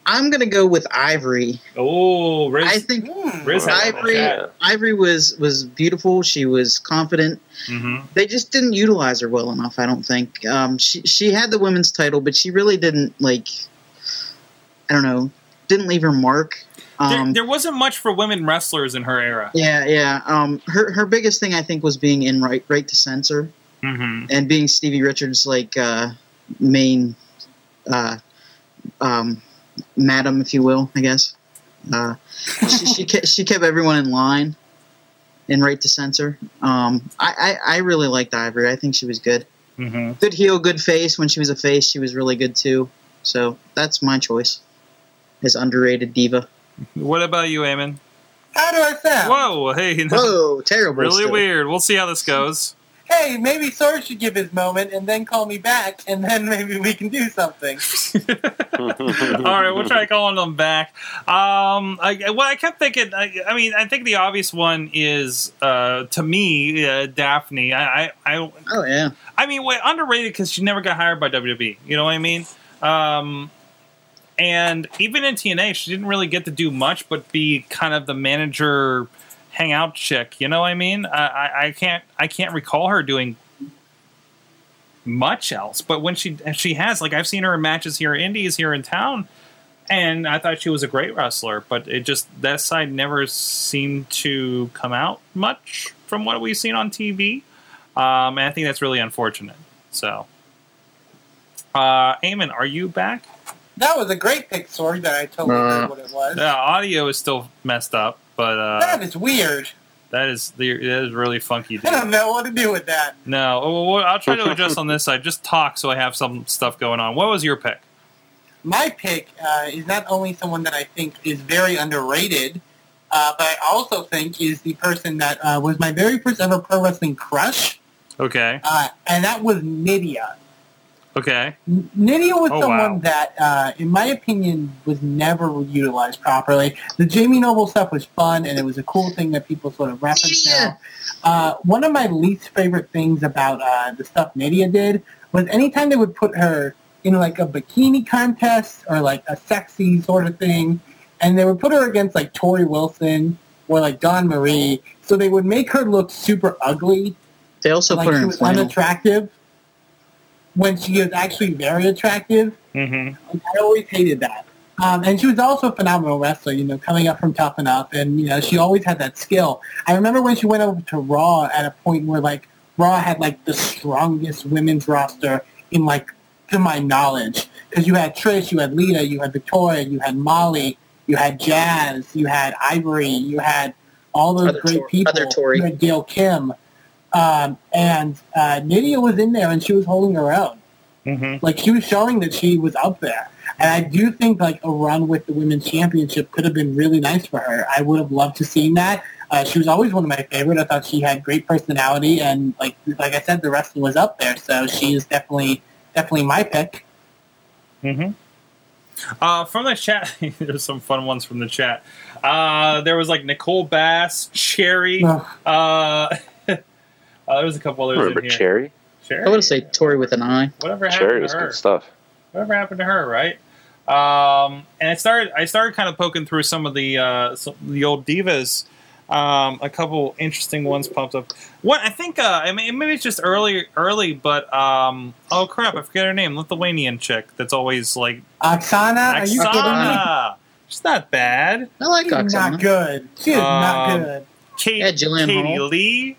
I'm going to go with Ivory. Oh, Riz. I think Riz Ivory was beautiful. She was confident. Mm-hmm. They just didn't utilize her well enough, I don't think. She had the women's title, but she really didn't, didn't leave her mark. There wasn't much for women wrestlers in her era. Yeah. Her biggest thing, I think, was being in Right to Censor. Mm-hmm. And being Stevie Richards, main madam, if you will, I guess. She kept everyone in line and Right to Censor. I really liked Ivory. I think she was good. Mm-hmm. Good heel, good face. When she was a face, she was really good too. So that's my choice as underrated diva. What about you, Eamon? How do I sound? Whoa, hey. Whoa, terrible. Really still. Weird. We'll see how this goes. Hey, maybe Sorg should give his moment and then call me back, and then maybe we can do something. All right, we'll try calling them back. I kept thinking, I think the obvious one is, to me, Daphne. Oh, yeah. I mean, underrated because she never got hired by WWE. You know what I mean? And even in TNA, she didn't really get to do much but be kind of the manager hangout chick, you know what I mean? I can't recall her doing much else. But when she has, like, I've seen her in matches here, indies here in town, and I thought she was a great wrestler. But it just, that side never seemed to come out much from what we've seen on TV. And I think that's really unfortunate. So, Eamon, are you back? That was a great pick, Sorg, that I totally heard what it was. The audio is still messed up, but... that is weird. That is really funky. Dude. I don't know what to do with that. No, I'll try to adjust on this side. Just talk so I have some stuff going on. What was your pick? My pick is not only someone that I think is very underrated, but I also think is the person that was my very first ever pro wrestling crush. Okay. And that was Nydia. Okay. Nydia was someone that, in my opinion, was never utilized properly. The Jamie Noble stuff was fun, and it was a cool thing that people sort of reference now. One of my least favorite things about the stuff Nydia did was anytime they would put her in, like, a bikini contest or, like, a sexy sort of thing, and they would put her against, like, Tori Wilson or, like, Dawn Marie, so they would make her look super ugly. They also put her in flannel. Unattractive. When she is actually very attractive. Mm-hmm. I always hated that. And she was also a phenomenal wrestler, you know, coming up from Tough Enough. And, you know, she always had that skill. I remember when she went over to Raw at a point where, like, Raw had, like, the strongest women's roster in, like, to my knowledge. Because you had Trish, you had Lita, you had Victoria, you had Molly, you had Jazz, you had Ivory, you had all those great people. You had Gail Kim. And Nydia was in there, and she was holding her own. Mm-hmm. Like, she was showing that she was up there. And I do think, like, a run with the Women's Championship could have been really nice for her. I would have loved to see that. She was always one of my favorite. I thought she had great personality, and like I said, the wrestling was up there. So she is definitely my pick. Mm-hmm. From the chat, there's some fun ones from the chat. There was, like, Nicole Bass, Cherry, there was a couple others in here. Cherry? I would say Tori with an I. Whatever happened to her? Good stuff. Whatever happened to her, right? And I started kind of poking through some of the old divas. A couple interesting ones popped up. What I think, I mean, maybe it's just early, but oh crap, I forget her name. Lithuanian chick that's always like Oksana. Are you kidding me? She's not bad. I like Oksana. Not good. She is not good. Katie Lee.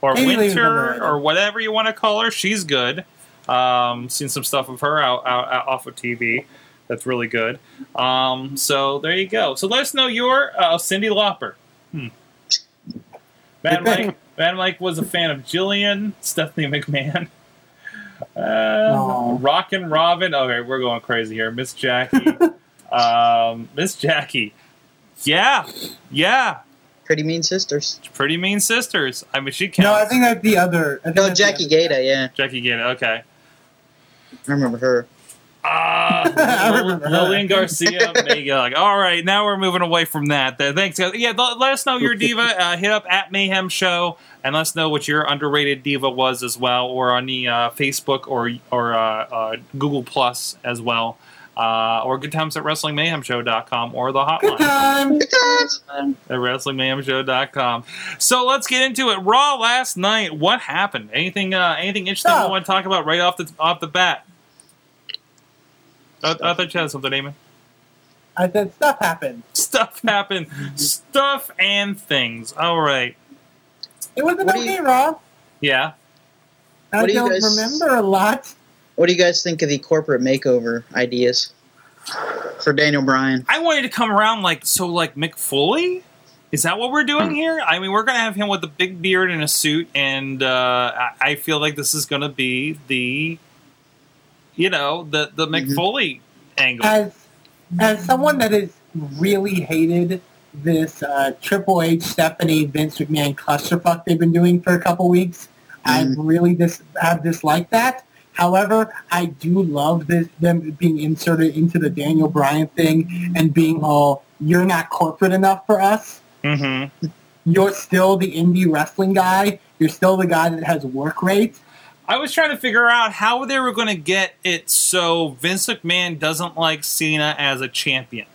Or Winter, or whatever you want to call her. She's good. Seen some stuff of her out off of TV. That's really good. So there you go. So let us know your Cyndi Lauper. Mad Mike was a fan of Jillian, Stephanie McMahon. Rockin' Robin. Okay, we're going crazy here. Miss Jackie. Miss Jackie. Yeah. Pretty Mean Sisters. I mean, she can't. No, I think that's the other. No, Jackie Gata, yeah. Jackie Gata, okay. I remember her. Lillian Garcia. Like, all right, now we're moving away from that. Thanks, guys. Yeah, let us know your diva. Hit up at Mayhem Show and let us know what your underrated diva was as well, or on the Facebook or Google Plus as well. Or good times at WrestlingMayhemShow.com or the hotline. Good times. At WrestlingMayhemShow.com. So let's get into it. Raw last night. What happened? Anything interesting you want to talk about right off the bat? I thought you had something, Eamon. I said stuff happened. Stuff and things. All right. It was an okay Raw. Yeah. I don't remember a lot. What do you guys think of the corporate makeover ideas for Daniel Bryan? I wanted to come around like Mick Foley? Is that what we're doing here? I mean, we're going to have him with a big beard and a suit, and I feel like this is going to be the Mick Foley angle. As someone that has really hated this Triple H, Stephanie, Vince McMahon clusterfuck they've been doing for a couple weeks, I really have disliked that. However, I do love them being inserted into the Daniel Bryan thing and being all, you're not corporate enough for us. Mm-hmm. You're still the indie wrestling guy. You're still the guy that has work rate. I was trying to figure out how they were going to get it so Vince McMahon doesn't like Cena as a champion.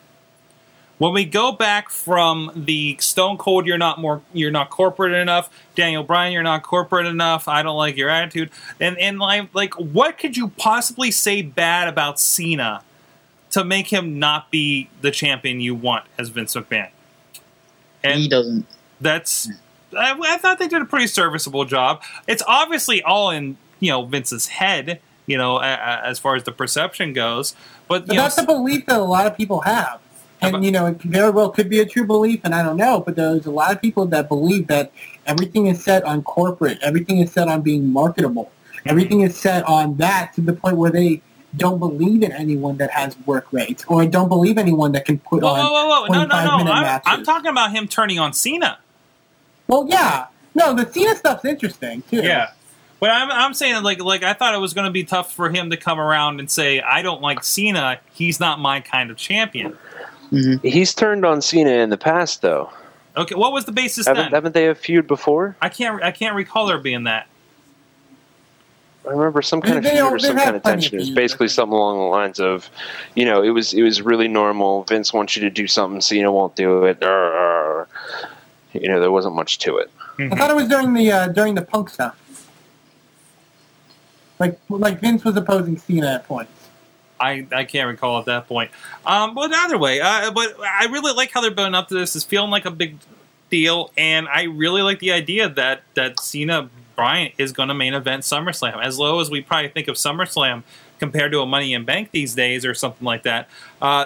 When we go back from the Stone Cold, you're not corporate enough, Daniel Bryan, you're not corporate enough, I don't like your attitude, and like what could you possibly say bad about Cena to make him not be the champion you want as Vince McMahon? And he doesn't. That's. I thought they did a pretty serviceable job. It's obviously all in, you know, Vince's head, you know, as far as the perception goes. But that's a belief that a lot of people have. And, you know, it very well could be a true belief, and I don't know, but there's a lot of people that believe that everything is set on corporate. Everything is set on being marketable. Everything is set on that to the point where they don't believe in anyone that has work rates or don't believe anyone that can put on 25-minute matches. I'm talking about him turning on Cena. Well, yeah. No, the Cena stuff's interesting, too. Yeah. But I'm saying, like I thought it was going to be tough for him to come around and say, I don't like Cena. He's not my kind of champion. Mm-hmm. He's turned on Cena in the past, though. Okay, what was the basis then? Haven't they a feud before? I can't recall there being that. I remember some kind of feud or some kind of tension. It was basically something along the lines of, you know, it was really normal. Vince wants you to do something, Cena won't do it. You know, there wasn't much to it. I thought it was during the Punk stuff. Like Vince was opposing Cena at points. I can't recall at that point. But either way, but I really like how they're building up to this. It's feeling like a big deal, and I really like the idea that Cena Bryan is going to main event SummerSlam. As low as we probably think of SummerSlam compared to a Money in Bank these days or something like that,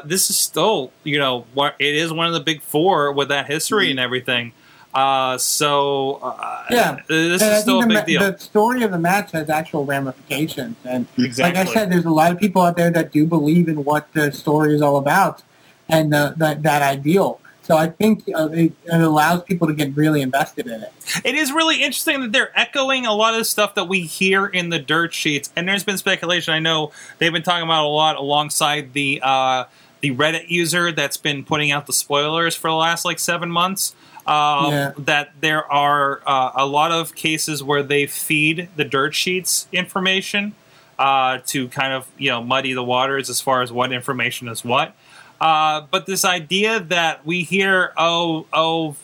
this is still, you know, it is one of the big four with that history and everything. This is still a big deal. The story of the match has actual ramifications. And like I said, there's a lot of people out there that do believe in what the story is all about and that ideal. So I think it allows people to get really invested in it. It is really interesting that they're echoing a lot of the stuff that we hear in the dirt sheets. And there's been speculation. I know they've been talking about a lot alongside the Reddit user that's been putting out the spoilers for the last 7 months. That there are a lot of cases where they feed the dirt sheets information to kind of, you know, muddy the waters as far as what information is what. But this idea that we hear,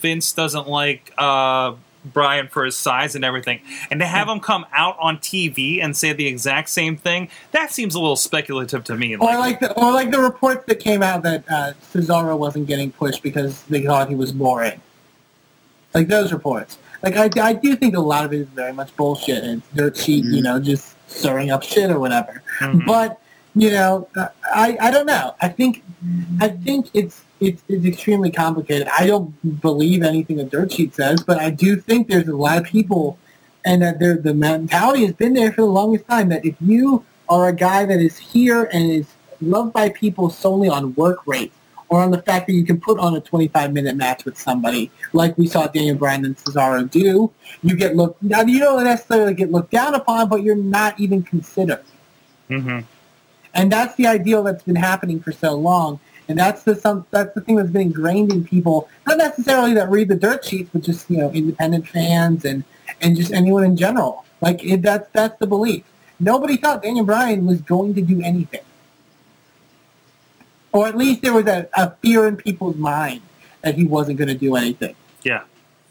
Vince doesn't like Bryan for his size and everything, and to have him come out on TV and say the exact same thing, that seems a little speculative to me. Or like the reports that came out that Cesaro wasn't getting pushed because they thought he was boring. Like those reports. Like I do think a lot of it is very much bullshit and dirt sheet, you know, just stirring up shit or whatever. Mm-hmm. But you know, I don't know. I think it's extremely complicated. I don't believe anything a dirt sheet says, but I do think there's a lot of people, and that the mentality has been there for the longest time that if you are a guy that is here and is loved by people solely on work rate, or on the fact that you can put on a 25-minute match with somebody, like we saw Daniel Bryan and Cesaro do, you get looked. Now you don't necessarily get looked down upon, but you're not even considered. Mm-hmm. And that's the ideal that's been happening for so long, and that's the thing that's been ingrained in people, not necessarily that read the dirt sheets, but just, you know, independent fans and just anyone in general. Like that's the belief. Nobody thought Daniel Bryan was going to do anything. Or at least there was a fear in people's mind that he wasn't going to do anything. Yeah.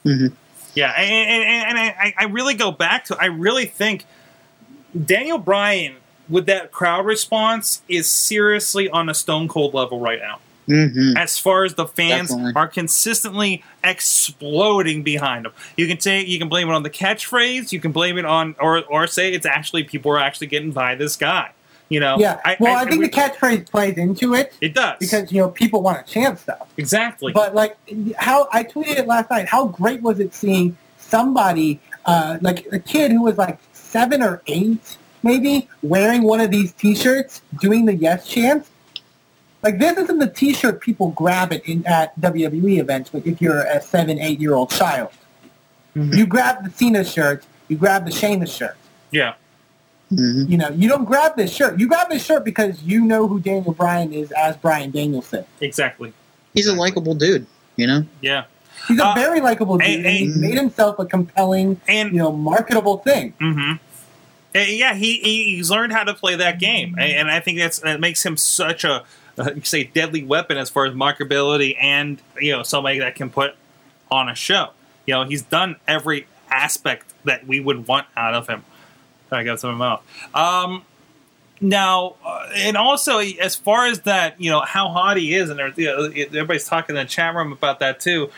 Mm-hmm. Yeah, and I really go back to, I really think Daniel Bryan, with that crowd response, is seriously on a Stone Cold level right now. Mm-hmm. As far as the fans are consistently exploding behind him. You can blame it on the catchphrase, you can blame it on, or say it's actually, people are actually getting by this guy. You know, yeah. I think the catchphrase plays into it. It does, because, you know, people want to chant stuff. Exactly. But like, how I tweeted it last night, how great was it seeing somebody like a kid who was like 7 or 8, maybe, wearing one of these T-shirts, doing the yes chant. Like, this isn't the T-shirt people grab it at WWE events. If you're a 7, 8-year-old child, you grab the Cena shirt, you grab the Sheamus shirt. Yeah. Mm-hmm. You know, you don't grab this shirt. You grab this shirt because you know who Daniel Bryan is as Bryan Danielson. Exactly. He's a likable dude, you know? Yeah. He's a very likable dude, and he's made himself a compelling and, you know, marketable thing. Mm-hmm. Yeah, he's learned how to play that game, and I think that makes him such a you could say deadly weapon as far as markability and, you know, somebody that can put on a show. You know, he's done every aspect that we would want out of him. I got something else. Now, and also, as far as that, you know, how hot he is, and everybody's talking in the chat room about that too.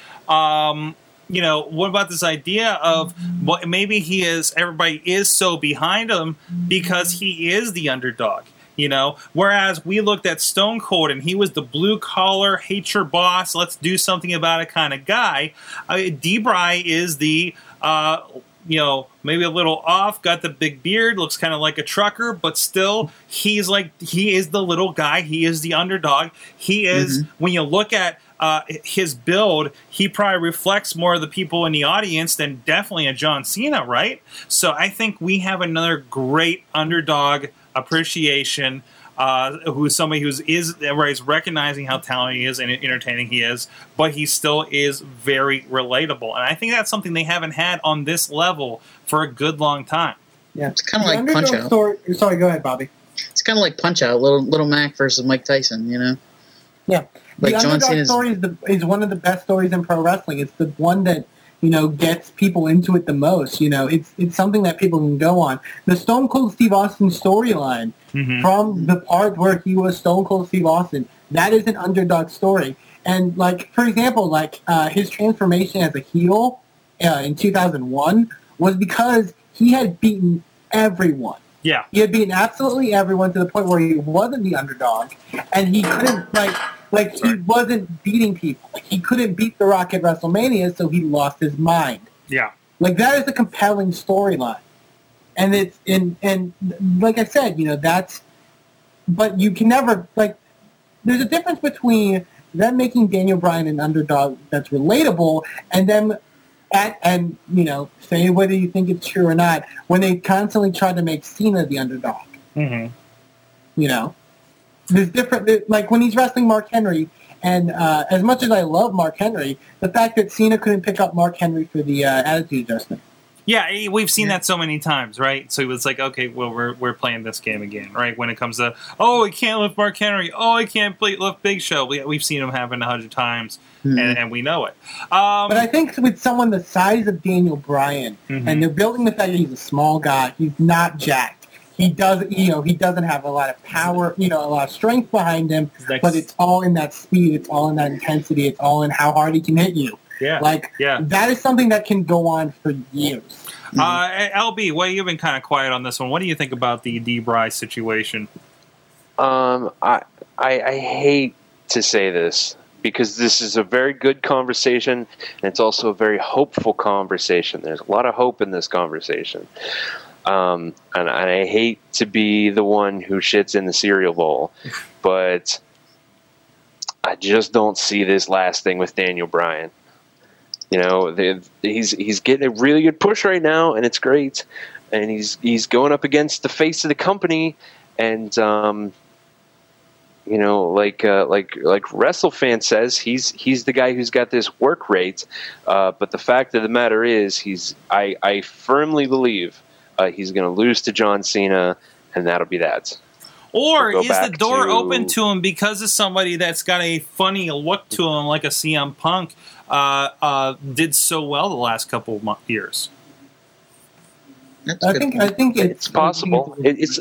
You know, what about this idea of what maybe he is, everybody is so behind him because he is the underdog, you know? Whereas we looked at Stone Cold and he was the blue collar, hate your boss, let's do something about it kind of guy. D-Bry is the, you know, maybe a little off, got the big beard, looks kind of like a trucker, but still, he's like, he is the little guy, he is the underdog. He is, when you look at his build, he probably reflects more of the people in the audience than definitely a John Cena, right? So I think we have another great underdog appreciation, who's somebody who's everybody's recognizing how talented he is and entertaining he is, but he still is very relatable. And I think that's something they haven't had on this level for a good long time. Yeah, it's kind of like Punch-Out. Sorry, go ahead, Bobby. It's kind of like Punch-Out, Little Mac versus Mike Tyson, you know? Yeah. Like the John Cena's story is one of the best stories in pro wrestling. It's the one that, you know, gets people into it the most. You know, it's something that people can go on. The Stone Cold Steve Austin storyline, from the part where he was Stone Cold Steve Austin, that is an underdog story. And, like, for example, like, his transformation as a heel in 2001 was because he had beaten everyone. Yeah. He had beaten absolutely everyone to the point where he wasn't the underdog, and he couldn't, like he wasn't beating people. Like, he couldn't beat The Rock at WrestleMania, so he lost his mind. Yeah. Like, that is a compelling storyline. And it's and like I said, you know, that's, but you can never, like, there's a difference between them making Daniel Bryan an underdog that's relatable and them and, you know, say whether you think it's true or not, when they constantly try to make Cena the underdog. You know? There's different, like when he's wrestling Mark Henry, and as much as I love Mark Henry, the fact that Cena couldn't pick up Mark Henry for the attitude adjustment. Yeah, we've seen that so many times, right? So it's like, okay, well, we're playing this game again, right? When it comes to, oh, I can't lift Mark Henry. Oh, I can't lift Big Show. We've seen him happen 100 times, and we know it. But I think with someone the size of Daniel Bryan, and they're building the fact that he's a small guy, he's not jacked. He doesn't, you know, he doesn't have a lot of power, you know, a lot of strength behind him. But it's all in that speed. It's all in that intensity. It's all in how hard he can hit you. Yeah, like, that is something that can go on for years. LB, well, you've been kind of quiet on this one. What do you think about the D-Bry situation? I hate to say this because this is a very good conversation, and it's also a very hopeful conversation. There's a lot of hope in this conversation. And I hate to be the one who shits in the cereal bowl, but I just don't see this last thing with Daniel Bryan. You know, he's getting a really good push right now, and it's great. And he's going up against the face of the company, and you know, like WrestleFan says, he's the guy who's got this work rate. But the fact of the matter is, I firmly believe he's going to lose to John Cena, and that'll be that. Or is the door open to him because of somebody that's got a funny look to him, like a CM Punk? Did so well the last couple of years. I think it's possible.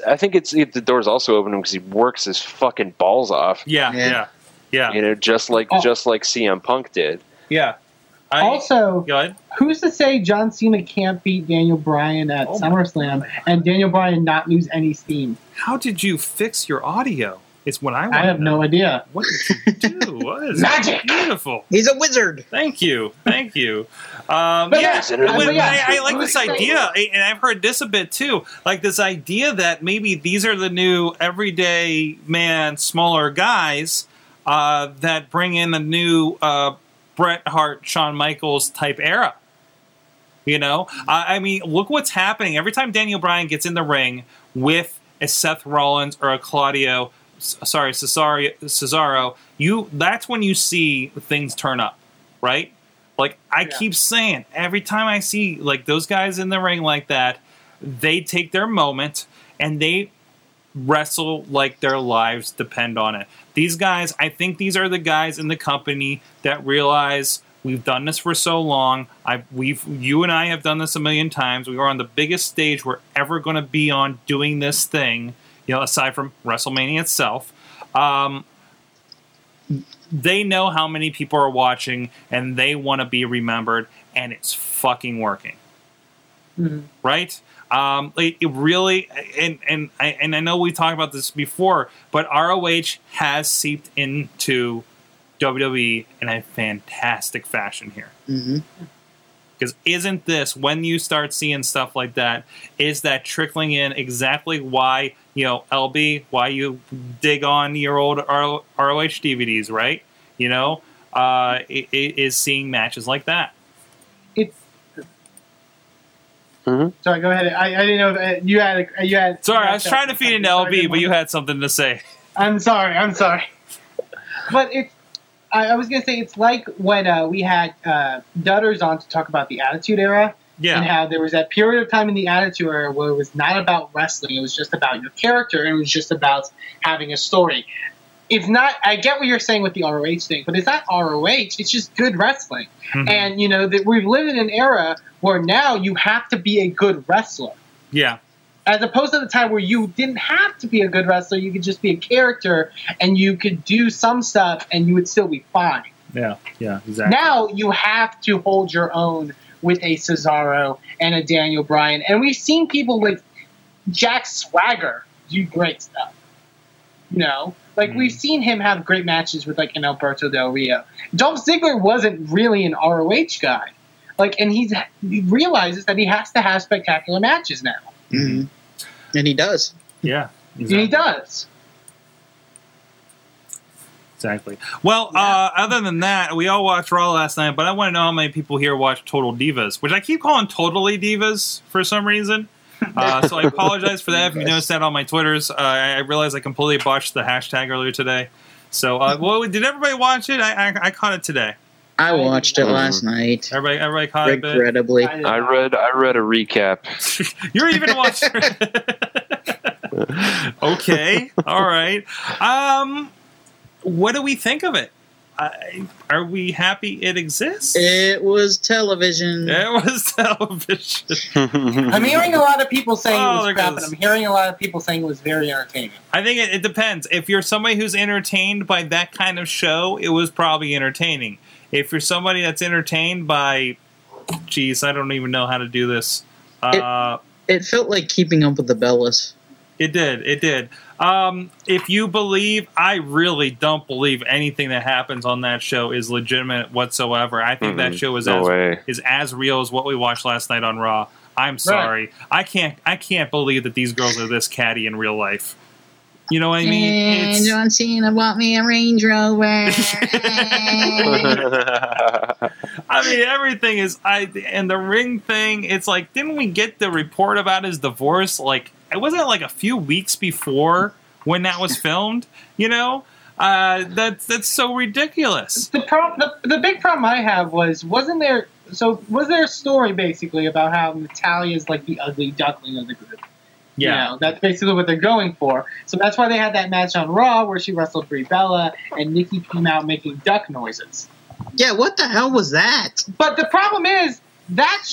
I think the door's also open because he works his fucking balls off. Yeah. You know, just like CM Punk did. Yeah. Who's to say John Cena can't beat Daniel Bryan at SummerSlam and Daniel Bryan not lose any steam? How did you fix your audio? It's what I want. I have no idea. What did you do? What is magic? Beautiful. He's a wizard. Thank you. I like this idea, and I've heard this a bit too. Like this idea that maybe these are the new everyday man, smaller guys that bring in a new Bret Hart, Shawn Michaels type era. You know, I mean, look what's happening every time Daniel Bryan gets in the ring with a Seth Rollins or a Cesaro, that's when you see things turn up, right? Like, I keep saying, every time I see, like, those guys in the ring like that, they take their moment, and they wrestle like their lives depend on it. These guys, I think these are the guys in the company that realize we've done this for so long. You and I have done this a million times. We are on the biggest stage we're ever going to be on doing this thing, you know, aside from WrestleMania itself. They know how many people are watching, and they want to be remembered, and it's fucking working. Mm-hmm. Right? It really, and I know we talked about this before, but ROH has seeped into WWE in a fantastic fashion here. Mm-hmm. Because isn't this, when you start seeing stuff like that, is that trickling in exactly why, you know, LB, why you dig on your old ROH DVDs, right? You know, it is seeing matches like that. It's... Mm-hmm. Sorry, go ahead. I didn't know if you had. Sorry, I was trying to feed into LB, but you had something to say. I'm sorry. But it's... I was going to say, it's like when we had Dutters on to talk about the Attitude Era. Yeah. And how there was that period of time in the Attitude Era where it was not about wrestling. It was just about your character. And it was just about having a story. It's not... I get what you're saying with the ROH thing, but it's not ROH. It's just good wrestling. Mm-hmm. And, you know, that we've lived in an era where now you have to be a good wrestler. Yeah. As opposed to the time where you didn't have to be a good wrestler, you could just be a character, and you could do some stuff, and you would still be fine. Yeah, exactly. Now you have to hold your own with a Cesaro and a Daniel Bryan. And we've seen people like Jack Swagger do great stuff. You know? Like, we've seen him have great matches with, like, an Alberto Del Rio. Dolph Ziggler wasn't really an ROH guy. Like, and he realizes that he has to have spectacular matches now. Mm-hmm. And he does. Yeah. Exactly. And he does. Exactly. Well, yeah. Other than that, we all watched Raw last night, but I want to know how many people here watched Total Divas, which I keep calling Totally Divas for some reason. So I apologize for that. If you noticed that on my Twitters, I realized I completely botched the hashtag earlier today. So, well, did everybody watch it? I caught it today. I watched it last night. Everybody caught it. Regrettably, I read a recap. You're even a watcher. Okay, all right. What do we think of it? Are we happy it exists? It was television. I'm hearing a lot of people saying it was crap, and I'm hearing a lot of people saying it was very entertaining. I think it depends. If you're somebody who's entertained by that kind of show, it was probably entertaining. If you're somebody that's entertained by, geez, I don't even know how to do this. It felt like Keeping Up with the Bellas. It did. If you believe, I really don't believe anything that happens on that show is legitimate whatsoever. I think that show is as real as what we watched last night on Raw. I'm sorry. Right. I can't believe that these girls are this catty in real life. You know what I mean? And John Cena bought me a Range Rover. I mean, everything is... And the ring thing, it's like, didn't we get the report about his divorce? Like, it wasn't like a few weeks before when that was filmed, you know? That's so ridiculous. The big problem I have was there a story, basically, about how Natalia's like the ugly duckling of the group? Yeah, you know, that's basically what they're going for. So that's why they had that match on Raw where she wrestled Brie Bella and Nikki came out making duck noises. Yeah, what the hell was that? But the problem is that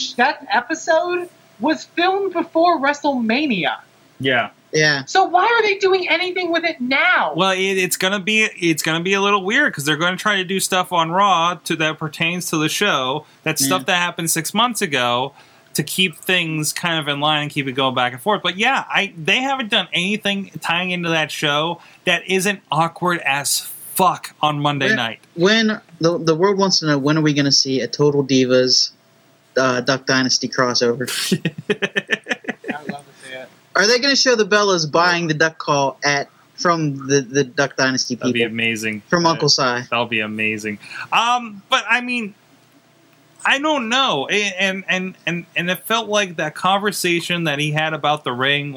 episode was filmed before WrestleMania. Yeah. Yeah. So why are they doing anything with it now? Well, it's gonna be a little weird because they're going to try to do stuff on Raw that pertains to the show. That's stuff that happened 6 months ago. To keep things kind of in line and keep it going back and forth. But yeah, they haven't done anything tying into that show that isn't awkward as fuck on Monday night. When the world wants to know, when are we going to see a Total Divas Duck Dynasty crossover? I would love to see it. Are they going to show the Bellas buying the duck call from the Duck Dynasty people? That'd be amazing. From Uncle Si. That'll be amazing. But I mean... I don't know, and it felt like that conversation that he had about the ring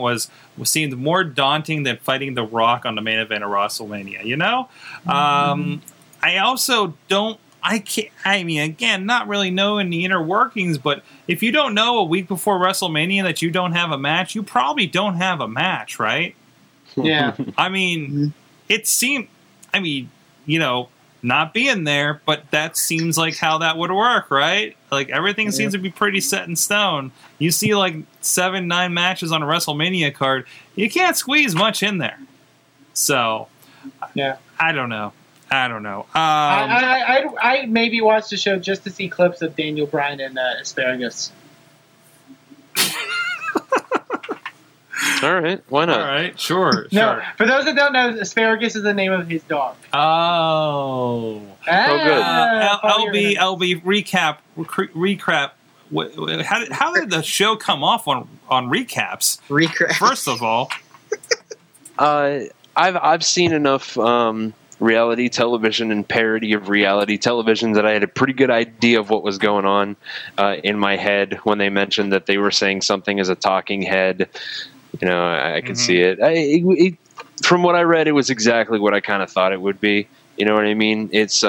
seemed more daunting than fighting The Rock on the main event of WrestleMania. You know, I also don't. I can't. I mean, again, not really knowing the inner workings, but if you don't know a week before WrestleMania that you don't have a match, you probably don't have a match, right? Yeah. I mean, it seemed, I mean, you know, not being there, but that seems like how that would work, right? Like, everything seems to be pretty set in stone. You see, like, 7-9 matches on a WrestleMania card. You can't squeeze much in there. So, yeah, I don't know. I maybe watched the show just to see clips of Daniel Bryan and asparagus. All right, why not? All right, sure. No, for those that don't know, asparagus is the name of his dog. Oh, good. LB, recap. How did the show come off on recaps? Recap. First of all, I've seen enough reality television and parody of reality television that I had a pretty good idea of what was going on in my head when they mentioned that they were saying something as a talking head. You know, I could see it. From what I read, it was exactly what I kind of thought it would be. You know what I mean? It's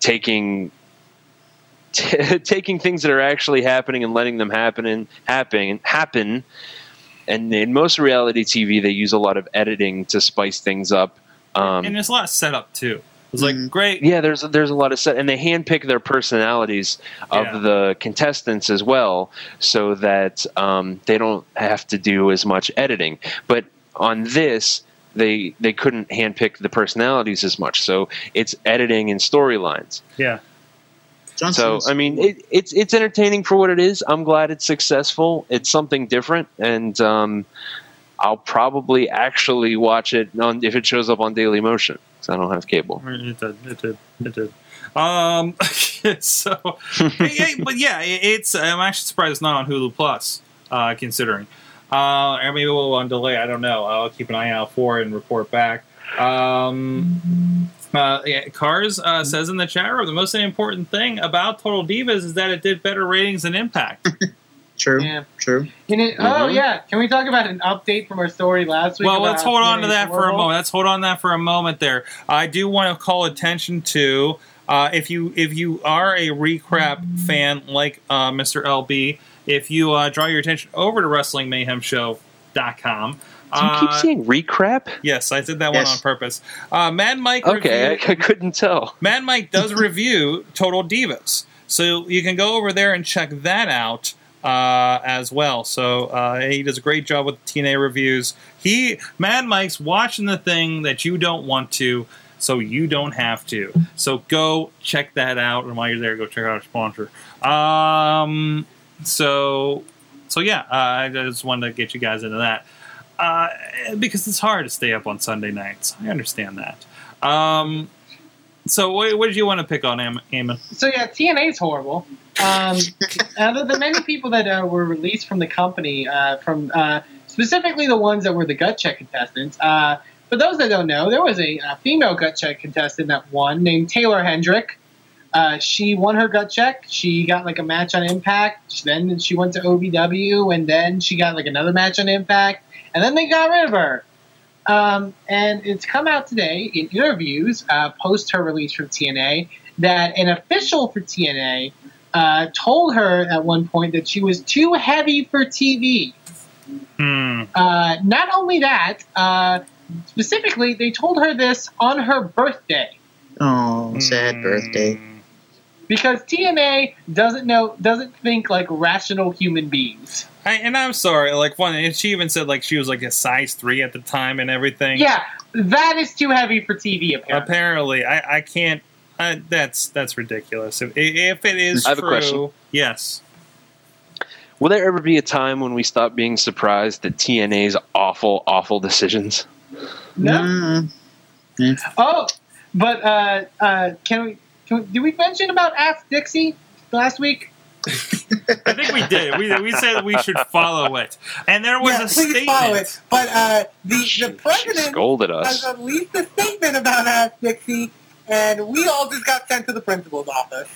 taking things that are actually happening and letting them happen. And in most reality TV, they use a lot of editing to spice things up. And there's a lot of setup too. It's like great. Yeah, there's a lot of set, and they handpick their personalities of the contestants as well, so that they don't have to do as much editing. But on this, they couldn't handpick the personalities as much, so it's editing and storylines. Yeah. Johnson's. So I mean, it's entertaining for what it is. I'm glad it's successful. It's something different, and I'll probably actually watch it if it shows up on Daily Motion. I don't have cable. It did. So, but yeah, it's. I'm actually surprised it's not on Hulu Plus, considering. Or maybe we'll on delay. I don't know. I'll keep an eye out for it and report back. Cars says in the chat room, the most important thing about Total Divas is that it did better ratings than Impact. True. Yeah. True. Can we talk about an update from our story last week? Well, let's hold on to that for a moment. There. I do want to call attention to if you are a recap fan like Mr. LB, if you draw your attention over to WrestlingMayhemShow.com. Do you keep saying recrap? Yes, I did that one on purpose. Mad Mike. Okay, I couldn't tell. Mad Mike does review Total Divas, so you can go over there and check that out. As well, so he does a great job with TNA reviews. Mad Mike's watching the thing that you don't want to, so you don't have to. So go check that out, and while you're there, go check out our sponsor. I just wanted to get you guys into that because it's hard to stay up on Sunday nights. I understand that. So what did you want to pick on, Eamon? So yeah, TNA's horrible. Out of the many people that were released from the company, from specifically the ones that were the gut check contestants, for those that don't know, there was a female gut check contestant that won named Taylor Hendrick. She won her gut check. She got like a match on Impact. Then she went to OVW, and then she got like another match on Impact. And then they got rid of her. And it's come out today in interviews post her release from TNA that an official for TNA told her at one point that she was too heavy for TV. Not only that, specifically, they told her this on her birthday. Oh, sad birthday. Because TNA doesn't think like rational human beings. I'm sorry, like she even said like she was like a size 3 at the time and everything. Yeah, that is too heavy for TV. Apparently, I can't. That's ridiculous. If it is, I have a question. Yes. Will there ever be a time when we stop being surprised at TNA's awful, awful decisions? No. Mm. Oh, but did we mention about Ask Dixie last week? I think we did. We said we should follow it, and there was a statement. Follow it. But the president scolded us. Has released a statement about Ask Dixie, and we all just got sent to the principal's office.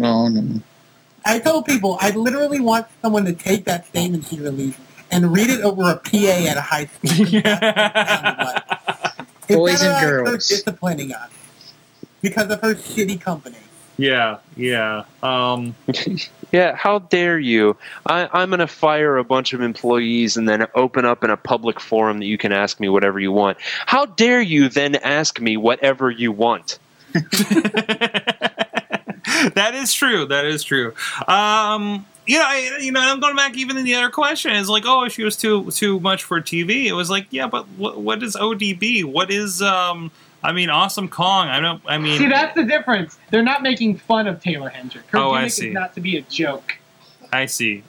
Oh no! I told people I literally want someone to take that statement she released and read it over a PA at a high school. Boys and girls disciplining us because of her shitty company. Yeah. Yeah, how dare you? I'm going to fire a bunch of employees and then open up in a public forum that you can ask me whatever you want. How dare you then ask me whatever you want? That is true. I'm going back even in the other question. It's like, oh, she was too much for TV. It was like, yeah, but what is ODB? What is... Awesome Kong. See, that's the difference. They're not making fun of Taylor Hendrick. Her gimmick is not to be a joke. I see.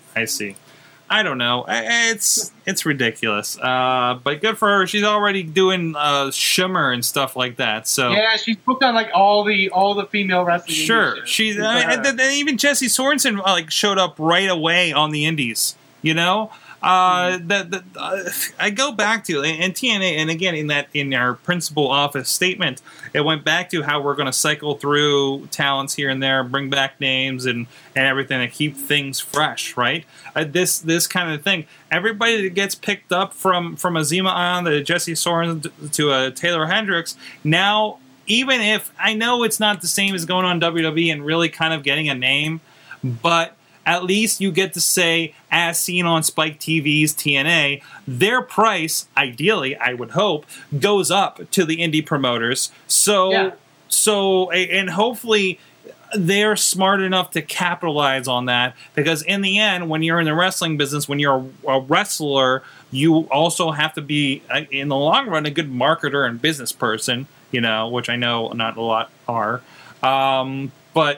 I don't know. It's ridiculous. But good for her. She's already doing Shimmer and stuff like that. So yeah, she's booked on like all the female wrestling. Sure, she's. And even Jesse Sorensen showed up right away on the Indies. You know. I go back to and TNA, and again in our principal office statement, it went back to how we're going to cycle through talents here and there, bring back names and everything to keep things fresh, right? This kind of thing. Everybody that gets picked up from a Zima Ion to Jesse Sorensen to a Taylor Hendricks now, even if I know it's not the same as going on WWE and really kind of getting a name, but at least you get to say, as seen on Spike TV's TNA, their price, ideally, I would hope, goes up to the indie promoters. So, and hopefully they're smart enough to capitalize on that, because in the end, when you're in the wrestling business, when you're a wrestler, you also have to be, in the long run, a good marketer and business person, you know, which I know not a lot are. But I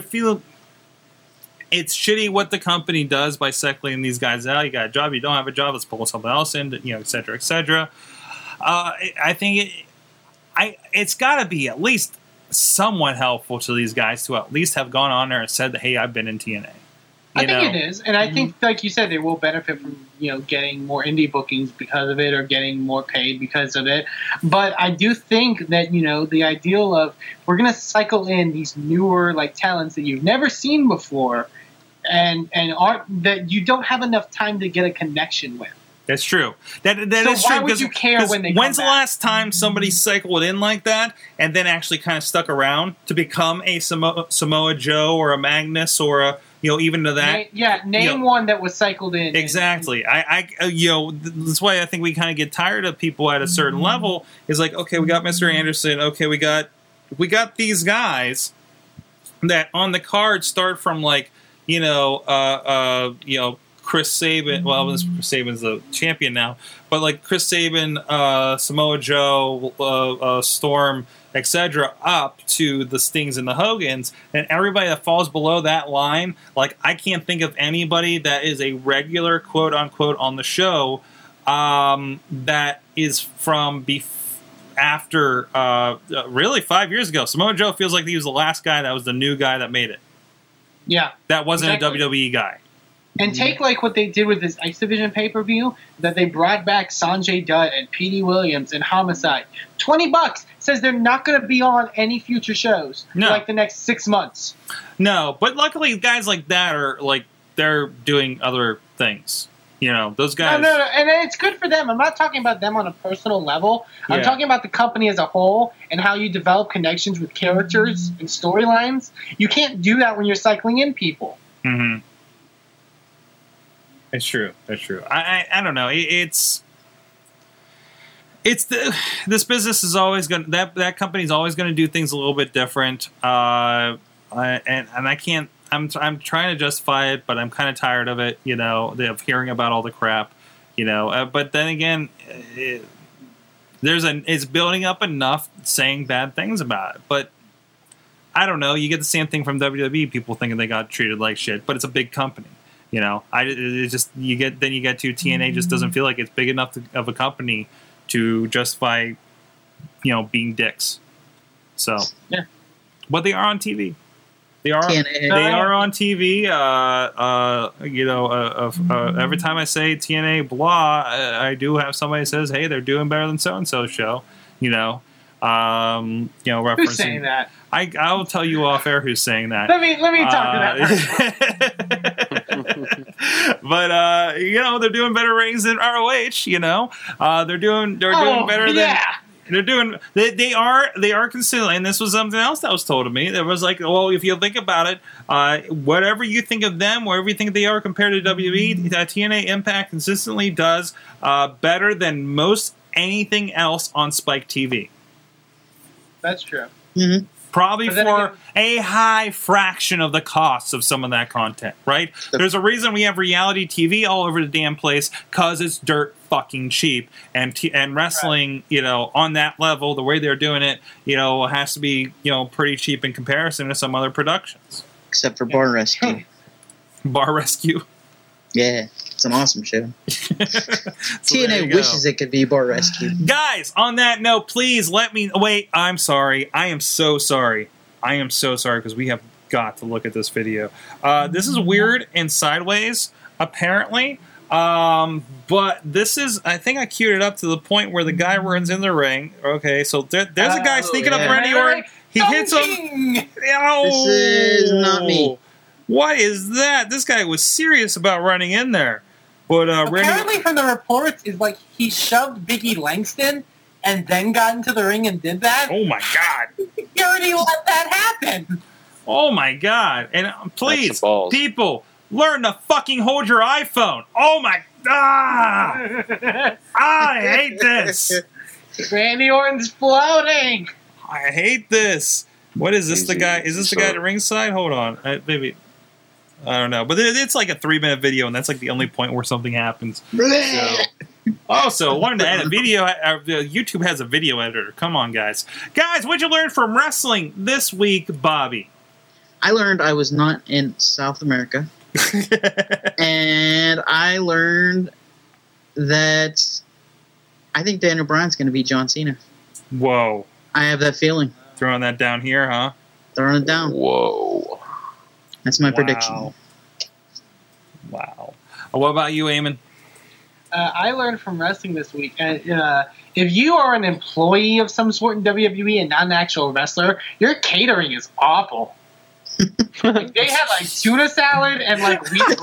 feel... It's shitty what the company does by cycling these guys out. You got a job, you don't have a job, let's pull something else in, et cetera, et cetera. I think it's got to be at least somewhat helpful to these guys to at least have gone on there and said, hey, I've been in TNA. I think it is, and I think, like you said, they will benefit from getting more indie bookings because of it, or getting more paid because of it. But I do think that the ideal of we're going to cycle in these newer talents that you've never seen before, and aren't that you don't have enough time to get a connection with. That's true. That is true. Why would you care when they come When's back? The last time somebody cycled in like that and then actually kind of stuck around to become a Samoa Joe or a Magnus or a even to that. Name one that was cycled in. Exactly. I that's why I think we kind of get tired of people at a certain level. Is like, okay, we got Mr. Anderson. Okay, we got these guys that on the card start from Chris Sabin. Well, Chris Sabin's the champion now, but Chris Sabin, Samoa Joe, Storm, etc., up to the Stings and the Hogans, and everybody that falls below that line, I can't think of anybody that is a regular, quote unquote, on the show that is from after really 5 years ago. Samoa Joe feels like he was the last guy that was the new guy that made it. Yeah, that wasn't exactly a WWE guy. And take what they did with this X Division pay-per-view, that they brought back Sanjay Dutt and Petey Williams and Homicide. $20 says they're not going to be on any future shows for the next 6 months. No, but luckily guys like that are they're doing other things. Those guys. No, and it's good for them. I'm not talking about them on a personal level. I'm talking about the company as a whole and how you develop connections with characters and storylines. You can't do that when you're cycling in people. Mm-hmm. That's true. I don't know. This business is always going to... That company's always going to do things a little bit different. I can't... I'm trying to justify it, but I'm kind of tired of it, of hearing about all the crap, But then again, it's building up enough saying bad things about it. But I don't know. You get the same thing from WWE, people thinking they got treated like shit, but it's a big company. TNA just doesn't feel like it's big enough of a company to justify, being dicks. So, yeah, but they are on TV. They are on TV. Every time I say TNA blah, I do have somebody that says, "Hey, they're doing better than so and so show." Who's saying that? I'll tell you off air who's saying that. Let me talk to that. But they're doing better ratings than ROH. They're doing better They're doing. They are considering. And this was something else that was told to me. There was like, well, if you think about it, whatever you think of them, whatever you think they are compared to WWE, TNA Impact consistently does better than most anything else on Spike TV. That's true. Mm-hmm. Probably for a high fraction of the cost of some of that content, right? There's a reason we have reality TV all over the damn place, because it's dirt fucking cheap. And wrestling, you know, on that level, the way they're doing it, you know, has to be, you know, pretty cheap in comparison to some other productions. Except for Bar Rescue. Bar Rescue? Yeah. It's an awesome show. So TNA wishes it could be Bar Rescue. Guys, on that note, please let me... Wait, I'm sorry. I am so sorry. I am so sorry, because we have got to look at this video. This is weird and sideways, apparently. But this is... I think I queued it up to the point where the guy runs in the ring. Okay, so there's a guy sneaking up Randy Orton. He hits him. Ow. This is not me. What is that? This guy was serious about running in there. But apparently, from the reports, is like he shoved Biggie Langston and then got into the ring and did that. Oh my God! Security let that happen. Oh my God! And please, people, learn to fucking hold your iPhone. Oh my God! I hate this. Randy Orton's floating. I hate this. What is this? Easy. The guy? Is this the guy at ringside? Hold on, maybe. I don't know, but it's like a 3-minute video, and that's like the only point where something happens. So. Also, learn to edit video. YouTube has a video editor. Come on, guys. Guys, what'd you learn from wrestling this week, Bobby? I learned I was not in South America. And I learned that I think Daniel Bryan's going to be John Cena. Whoa. I have that feeling. Throwing that down here, huh? Throwing it down. Whoa. That's my prediction. Wow. What about you, Eamon? I learned from wrestling this week. If you are an employee of some sort in WWE and not an actual wrestler, your catering is awful. Like, they had like tuna salad and like wheat.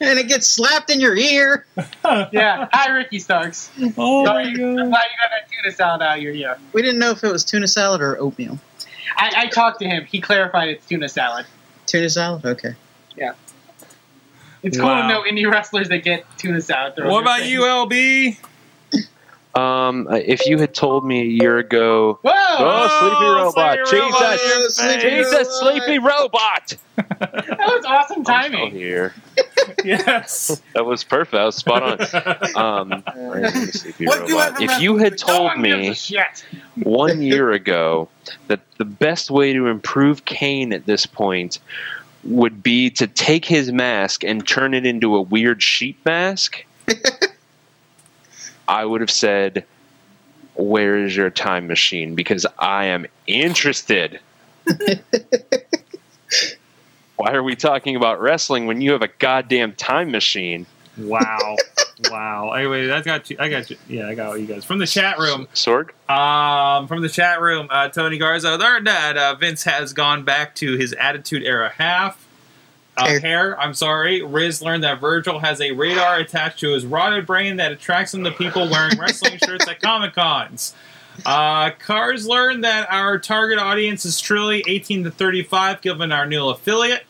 And it gets slapped in your ear. Yeah. Hi, Ricky Starks. Oh, my God. I'm glad you got that tuna salad out of your ear. We didn't know if it was tuna salad or oatmeal. I talked to him. He clarified it's tuna salad. Tuna salad? Okay. Yeah. It's cool to know indie wrestlers that get tuna salad. What about you, LB? If you had told me a year ago... Whoa! Oh, Sleepy Robot! That was awesome timing. I'm still here. Yes. That was perfect. That was spot on. If you had told me 1 year ago that the best way to improve Kane at this point would be to take his mask and turn it into a weird sheep mask, I would have said, where is your time machine? Because I am interested. Why are we talking about wrestling when you have a goddamn time machine? Wow. Wow. Anyway, I got you. Yeah, I got all you guys. From the chat room. Sorg? From the chat room, Tony Garza learned that Vince has gone back to his Attitude Era hair. I'm sorry. Riz learned that Virgil has a radar attached to his rotted brain that attracts him to people wearing wrestling shirts at Comic-Cons. Cars learned that our target audience is truly 18 to 35, given our new affiliate.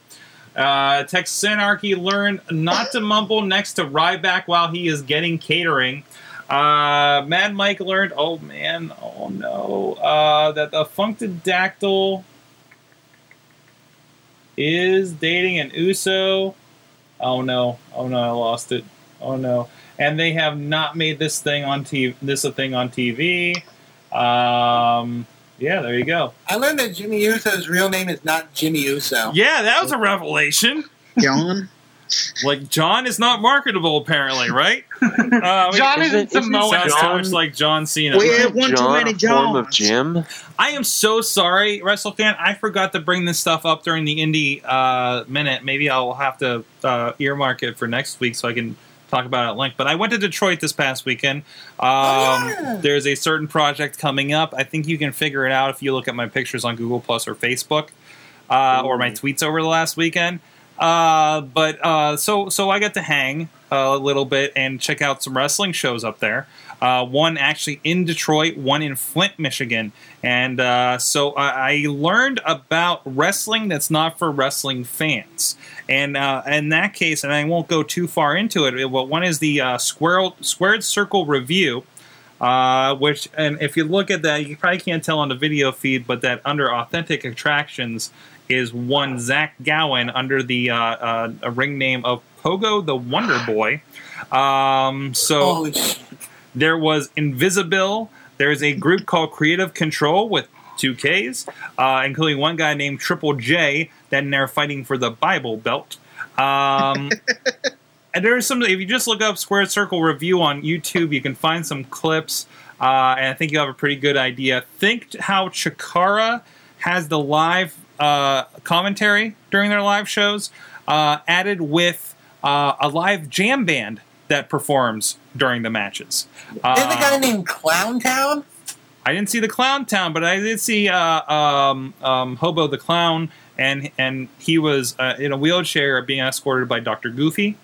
Texas Anarchy learned not to mumble next to Ryback while he is getting catering. Mad Mike learned, that the Funkadactyl is dating an Uso. Oh no, I lost it. Oh no, and they have not made this a thing on TV. Yeah, there you go. I learned that Jimmy Uso's real name is not Jimmy Uso. Yeah, that was a revelation. John? Like, John is not marketable, apparently, right? John isn't Samoan. Sounds like John Cena. We have one too many Johns. I am so sorry, WrestleFan. I forgot to bring this stuff up during the Indie Minute. Maybe I'll have to earmark it for next week so I can... talk about it at length, but I went to Detroit this past weekend. There's a certain project coming up. I think you can figure it out if you look at my pictures on Google Plus or Facebook or my tweets over the last weekend. So I got to hang a little bit and check out some wrestling shows up there. One actually in Detroit, one in Flint, Michigan. And so I learned about wrestling that's not for wrestling fans. And in that case, and I won't go too far into it, but one is the Squared Circle Review, which, and if you look at that, you probably can't tell on the video feed, but that under Authentic Attractions is one Zach Gowen under the a ring name of Pogo the Wonder Boy. So there was Invisible. There's a group called Creative Control with two Ks, including one guy named Triple J. Then they're fighting for the Bible Belt. And there's some. If you just look up Squared Circle Review on YouTube, you can find some clips, and I think you have a pretty good idea. Think how Chikara has the live commentary during their live shows, added with a live jam band that performs during the matches. There's a guy named Clowntown? I didn't see the Clowntown, but I did see Hobo the Clown, and he was in a wheelchair being escorted by Dr. Goofy.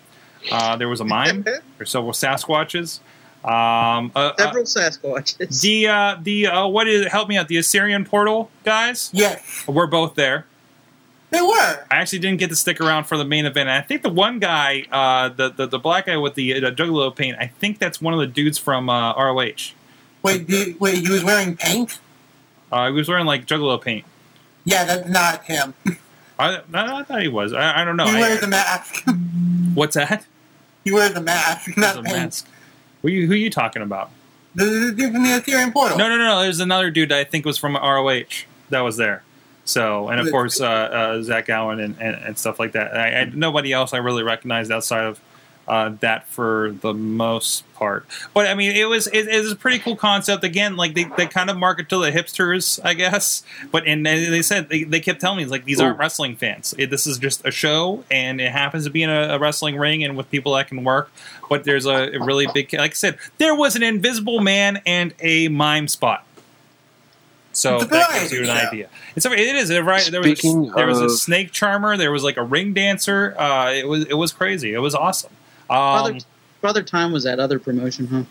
There was a mime. There's several Sasquatches. Several Sasquatches. The what is it? Help me out. The Assyrian Portal guys? Yes. We're both there. They were. I actually didn't get to stick around for the main event. And I think the one guy, the black guy with the juggalo paint, I think that's one of the dudes from ROH. Wait, he was wearing paint? He was wearing, like, juggalo paint. Yeah, that's not him. I thought he was. I don't know. He wears a mask. What's that? He wears a mask, not paint. Mask. Who are you talking about? The dude from the Assyrian Portal. No. There's another dude that I think was from ROH that was there. So, and of course, Zach Allen and stuff like that. Nobody else I really recognized outside of that for the most part. But I mean, it was a pretty cool concept. Again, like they kind of market to the hipsters, I guess. But and they said they kept telling me like these aren't wrestling fans. This is just a show, and it happens to be in a wrestling ring and with people that can work. But there's a really big, like I said, there was an invisible man and a mime spot. So that gives you an idea. It is. There was a snake charmer. There was like a ring dancer. It was crazy. It was awesome. Father Time was at other promotion, huh?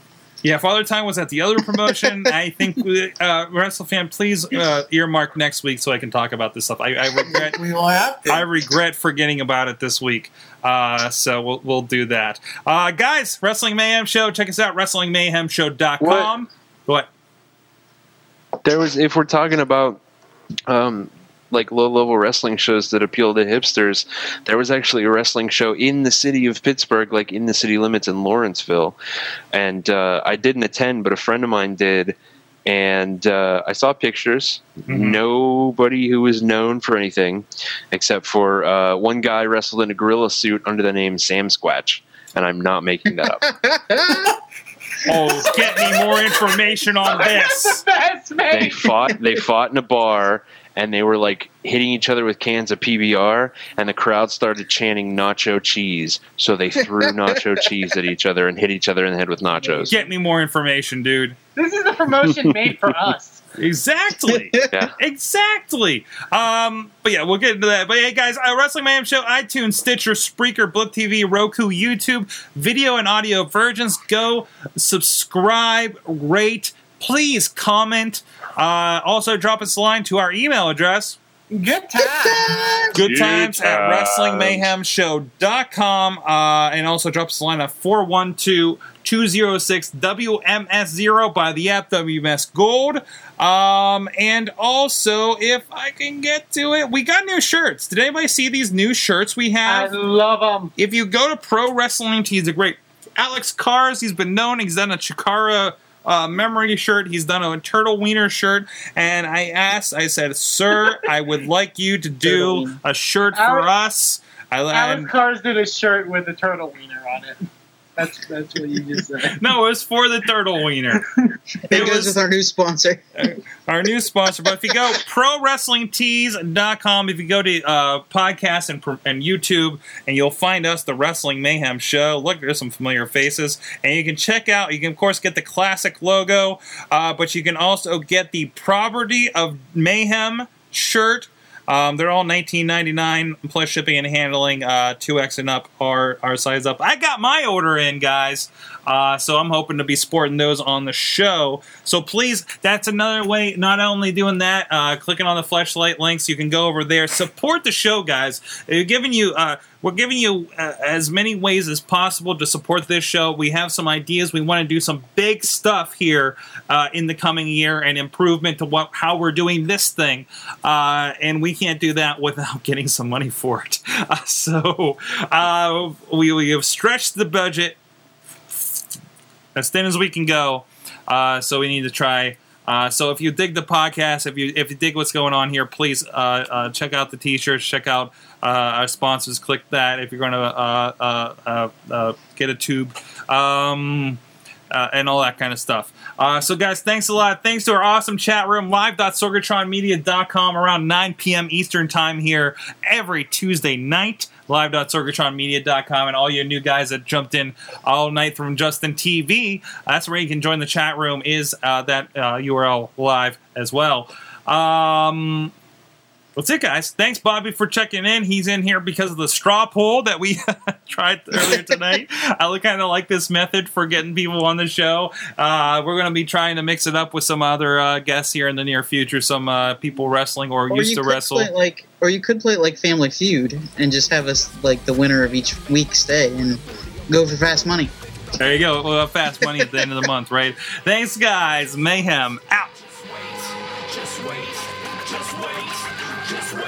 Yeah, Father Time was at the other promotion. I think, WrestleFan, please earmark next week so I can talk about this stuff. I regret forgetting about it this week. So we'll do that. Guys, Wrestling Mayhem Show. Check us out, WrestlingMayhemShow.com. What? There was, if we're talking about like low-level wrestling shows that appeal to hipsters, there was actually a wrestling show in the city of Pittsburgh, like in the city limits in Lawrenceville, and I didn't attend, but a friend of mine did, and I saw pictures. Mm-hmm. Nobody who was known for anything, except for one guy wrestled in a gorilla suit under the name Sam Squatch, and I'm not making that up. Oh, get me more information on this. That's the best, man. They fought in a bar, and they were like hitting each other with cans of PBR, and the crowd started chanting nacho cheese. So they threw nacho cheese at each other and hit each other in the head with nachos. Get me more information, dude. This is a promotion made for us. Exactly. Yeah. Exactly. But yeah, we'll get into that. But hey, guys, Wrestling Mayhem Show, iTunes, Stitcher, Spreaker, Blip TV, Roku, YouTube, video and audio versions. Go subscribe, rate, please comment. Also, drop us a line to our email address. Good times at WrestlingMayhemShow.com. And also drop us a line at 412-206-WMS0 by the app WMS Gold. And also, if I can get to it, we got new shirts. Did anybody see these new shirts we have? I love them. If you go to Pro Wrestling Tees, the great Alex Kars, he's been known. He's done a Chikara memory shirt. He's done a turtle wiener shirt. And I said, sir, I would like you to do a shirt for us. Alex Kars did a shirt with a turtle wiener on it. That's what you just said. No, it was for the turtle wiener. It goes with our new sponsor. But if you go ProWrestlingTees.com, if you go to podcasts and YouTube, and you'll find us, the Wrestling Mayhem Show. Look, there's some familiar faces. And you can check out, you can, of course, get the classic logo, but you can also get the Property of Mayhem shirt. They're all $19.99 plus shipping and handling. 2X and up are size up. I got my order in, guys. So I'm hoping to be sporting those on the show. So please, that's another way, not only doing that, clicking on the Fleshlight links, you can go over there. Support the show, guys. We're giving you as many ways as possible to support this show. We have some ideas. We want to do some big stuff here in the coming year and improvement to how we're doing this thing. And we can't do that without getting some money for it. So we have stretched the budget as thin as we can go. So we need to try. So if you dig the podcast, if you dig what's going on here, please check out the t-shirts, check out our sponsors, click that if you're going to get a tube and all that kind of stuff. So guys, thanks a lot. Thanks to our awesome chat room, live.sorgatronmedia.com, around 9 p.m. Eastern time here every Tuesday night. live.sorgatronmedia.com, and all your new guys that jumped in all night from Justin TV, that's where you can join the chat room, is that URL live as well. That's it, guys. Thanks, Bobby, for checking in. He's in here because of the straw poll that we tried earlier tonight. I kind of like this method for getting people on the show. We're going to be trying to mix it up with some other guests here in the near future, some people wrestling or used to wrestle. Or you could play it like Family Feud and just have us, like, the winner of each week stay and go for fast money. There you go. We'll have fast money at the end of the month, right? Thanks, guys. Mayhem out. Just wait.